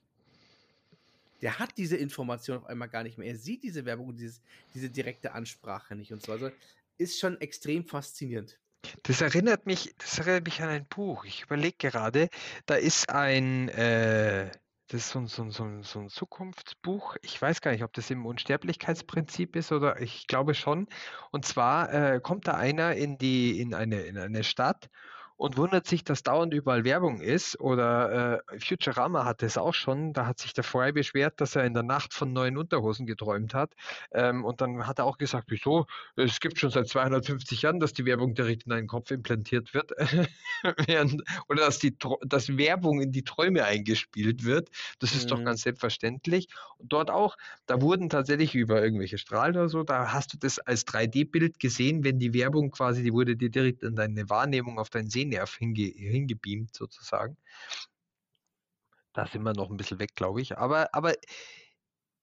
Der hat diese Information auf einmal gar nicht mehr. Er sieht diese Werbung und diese direkte Ansprache nicht und so. Also ist schon extrem faszinierend. Das erinnert mich an ein Buch. Ich überlege gerade, da ist ein Zukunftsbuch. Ich weiß gar nicht, ob das im Unsterblichkeitsprinzip ist oder ich glaube schon. Und zwar kommt da einer in eine Stadt und wundert sich, dass dauernd überall Werbung ist. Oder Futurama hatte es auch schon. Da hat sich der Fry beschwert, dass er in der Nacht von neuen Unterhosen geträumt hat. Und dann hat er auch gesagt, wieso? Es gibt schon seit 250 Jahren, dass die Werbung direkt in einen Kopf implantiert wird. Oder dass Werbung in die Träume eingespielt wird. Das ist doch ganz selbstverständlich. Und dort auch, da wurden tatsächlich über irgendwelche Strahlen oder so, da hast du das als 3D-Bild gesehen, wenn die Werbung quasi, die wurde dir direkt in deine Wahrnehmung auf deinen Sehnen hingebeamt sozusagen. Da sind wir noch ein bisschen weg, glaube ich. Aber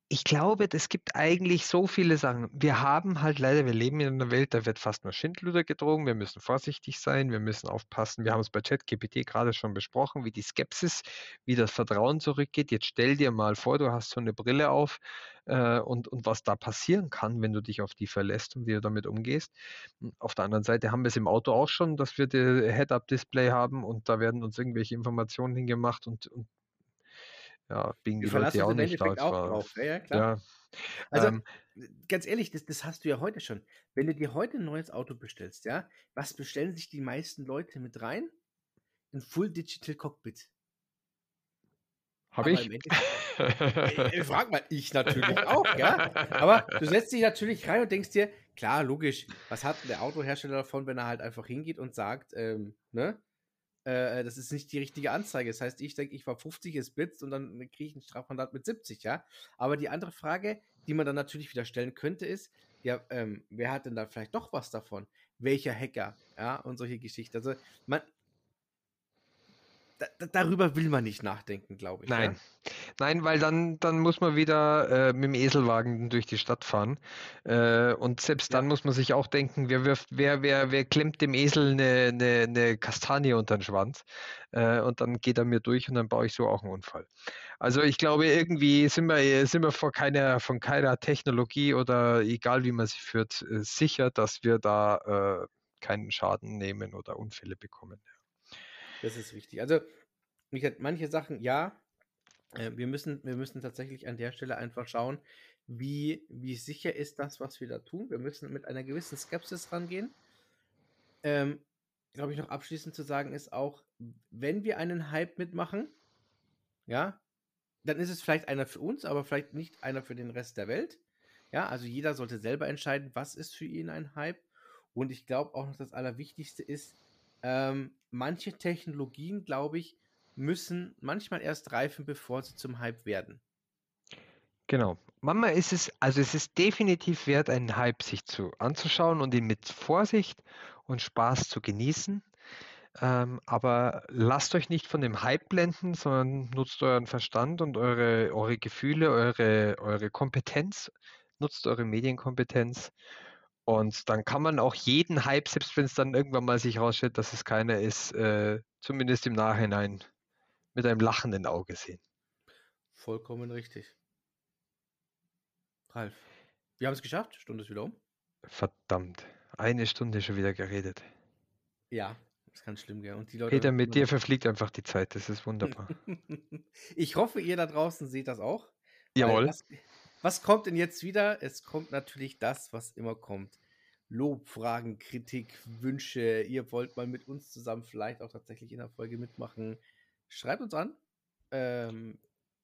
ich glaube, es gibt eigentlich so viele Sachen. Wir haben halt leider, wir leben in einer Welt, da wird fast nur Schindluder gedroht. Wir müssen vorsichtig sein, wir müssen aufpassen. Wir haben es bei ChatGPT gerade schon besprochen, wie die Skepsis, wie das Vertrauen zurückgeht. Jetzt stell dir mal vor, du hast so eine Brille auf und was da passieren kann, wenn du dich auf die verlässt und wie du damit umgehst. Auf der anderen Seite haben wir es im Auto auch schon, dass wir das Head-Up-Display haben und da werden uns irgendwelche Informationen hingemacht und ja, Bing, die Leute auch nicht da drauf. Ja, klar. Ja. Also, ganz ehrlich, das hast du ja heute schon. Wenn du dir heute ein neues Auto bestellst, ja, was bestellen sich die meisten Leute mit rein? Ein Full Digital Cockpit. Habe ich? Frag mal, ich natürlich auch, ja. Aber du setzt dich natürlich rein und denkst dir, klar, logisch, was hat der Autohersteller davon, wenn er halt einfach hingeht und sagt, das ist nicht die richtige Anzeige. Das heißt, ich denke, ich war 50, es blitzt und dann kriege ich ein Strafmandat mit 70, ja. Aber die andere Frage, die man dann natürlich wieder stellen könnte, ist, ja, wer hat denn da vielleicht doch was davon? Welcher Hacker? Ja, und solche Geschichten. Also, darüber will man nicht nachdenken, glaube ich. Nein, ja? Nein, weil dann muss man wieder mit dem Eselwagen durch die Stadt fahren. Und selbst dann muss man sich auch denken, wer klemmt dem Esel eine Kastanie unter den Schwanz? Und dann geht er mir durch und dann baue ich so auch einen Unfall. Also ich glaube, irgendwie sind wir von keiner Technologie oder egal wie man sie führt, sicher, dass wir da keinen Schaden nehmen oder Unfälle bekommen. Das ist wichtig. Also, wie gesagt, manche Sachen, ja, wir müssen tatsächlich an der Stelle einfach schauen, wie sicher ist das, was wir da tun. Wir müssen mit einer gewissen Skepsis rangehen. Glaube ich, noch abschließend zu sagen ist auch, wenn wir einen Hype mitmachen, ja, dann ist es vielleicht einer für uns, aber vielleicht nicht einer für den Rest der Welt. Ja, also jeder sollte selber entscheiden, was ist für ihn ein Hype. Und ich glaube auch noch, das Allerwichtigste ist, manche Technologien, glaube ich, müssen manchmal erst reifen, bevor sie zum Hype werden. Genau. Manchmal ist es ist definitiv wert, einen Hype sich anzuschauen und ihn mit Vorsicht und Spaß zu genießen. Aber lasst euch nicht von dem Hype blenden, sondern nutzt euren Verstand und eure Gefühle, eure Kompetenz, nutzt eure Medienkompetenz. Und dann kann man auch jeden Hype, selbst wenn es dann irgendwann mal sich rausstellt, dass es keiner ist, zumindest im Nachhinein mit einem lachenden Auge sehen. Vollkommen richtig. Ralf, wir haben es geschafft. Stunde ist wieder um. Verdammt, eine Stunde schon wieder geredet. Ja, das ist ganz schlimm, gell? Und die Leute. Peter, mit dir verfliegt einfach die Zeit. Das ist wunderbar. Ich hoffe, ihr da draußen seht das auch. Jawohl. Was kommt denn jetzt wieder? Es kommt natürlich das, was immer kommt. Lob, Fragen, Kritik, Wünsche. Ihr wollt mal mit uns zusammen vielleicht auch tatsächlich in der Folge mitmachen. Schreibt uns an.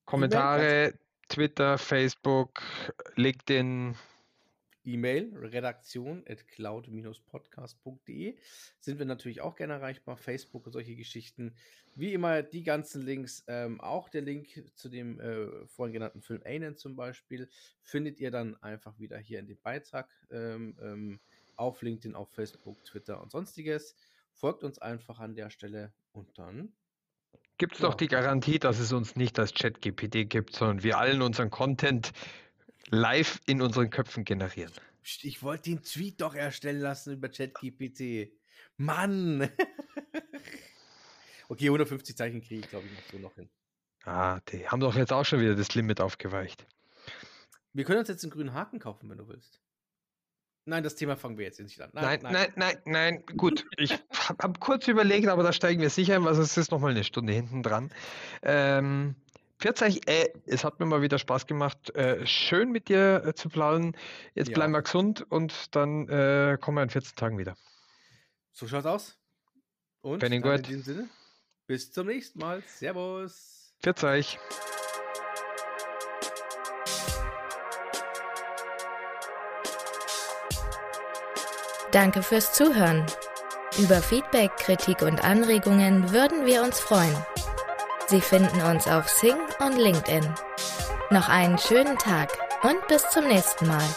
Kommentare, E-Mail, Twitter, Facebook, LinkedIn. E-Mail, redaktion@cloud-podcast.de. Sind wir natürlich auch gerne erreichbar. Facebook und solche Geschichten. Wie immer die ganzen Links, auch der Link zu dem vorhin genannten Film Anon zum Beispiel, findet ihr dann einfach wieder hier in dem Beitrag auf LinkedIn, auf Facebook, Twitter und sonstiges. Folgt uns einfach an der Stelle und dann gibt es doch die Garantie, dass es uns nicht als ChatGPT gibt, sondern wir allen unseren Content live in unseren Köpfen generieren. Ich wollte den Tweet doch erstellen lassen über ChatGPT. Mann! Okay, 150 Zeichen kriege ich, glaube ich, noch so noch hin. Ah, die haben doch jetzt auch schon wieder das Limit aufgeweicht. Wir können uns jetzt einen grünen Haken kaufen, wenn du willst. Nein, das Thema fangen wir jetzt nicht an. Nein, gut. Ich habe kurz überlegt, aber da steigen wir sicher ein, weil es ist nochmal eine Stunde hinten dran. Es hat mir mal wieder Spaß gemacht, schön mit dir zu plaudern. Jetzt bleiben wir gesund und dann kommen wir in 14 Tagen wieder. So schaut's aus. Und in diesem Sinne, bis zum nächsten Mal. Servus. Pfiat euch. Danke fürs Zuhören. Über Feedback, Kritik und Anregungen würden wir uns freuen. Sie finden uns auf Xing und LinkedIn. Noch einen schönen Tag und bis zum nächsten Mal.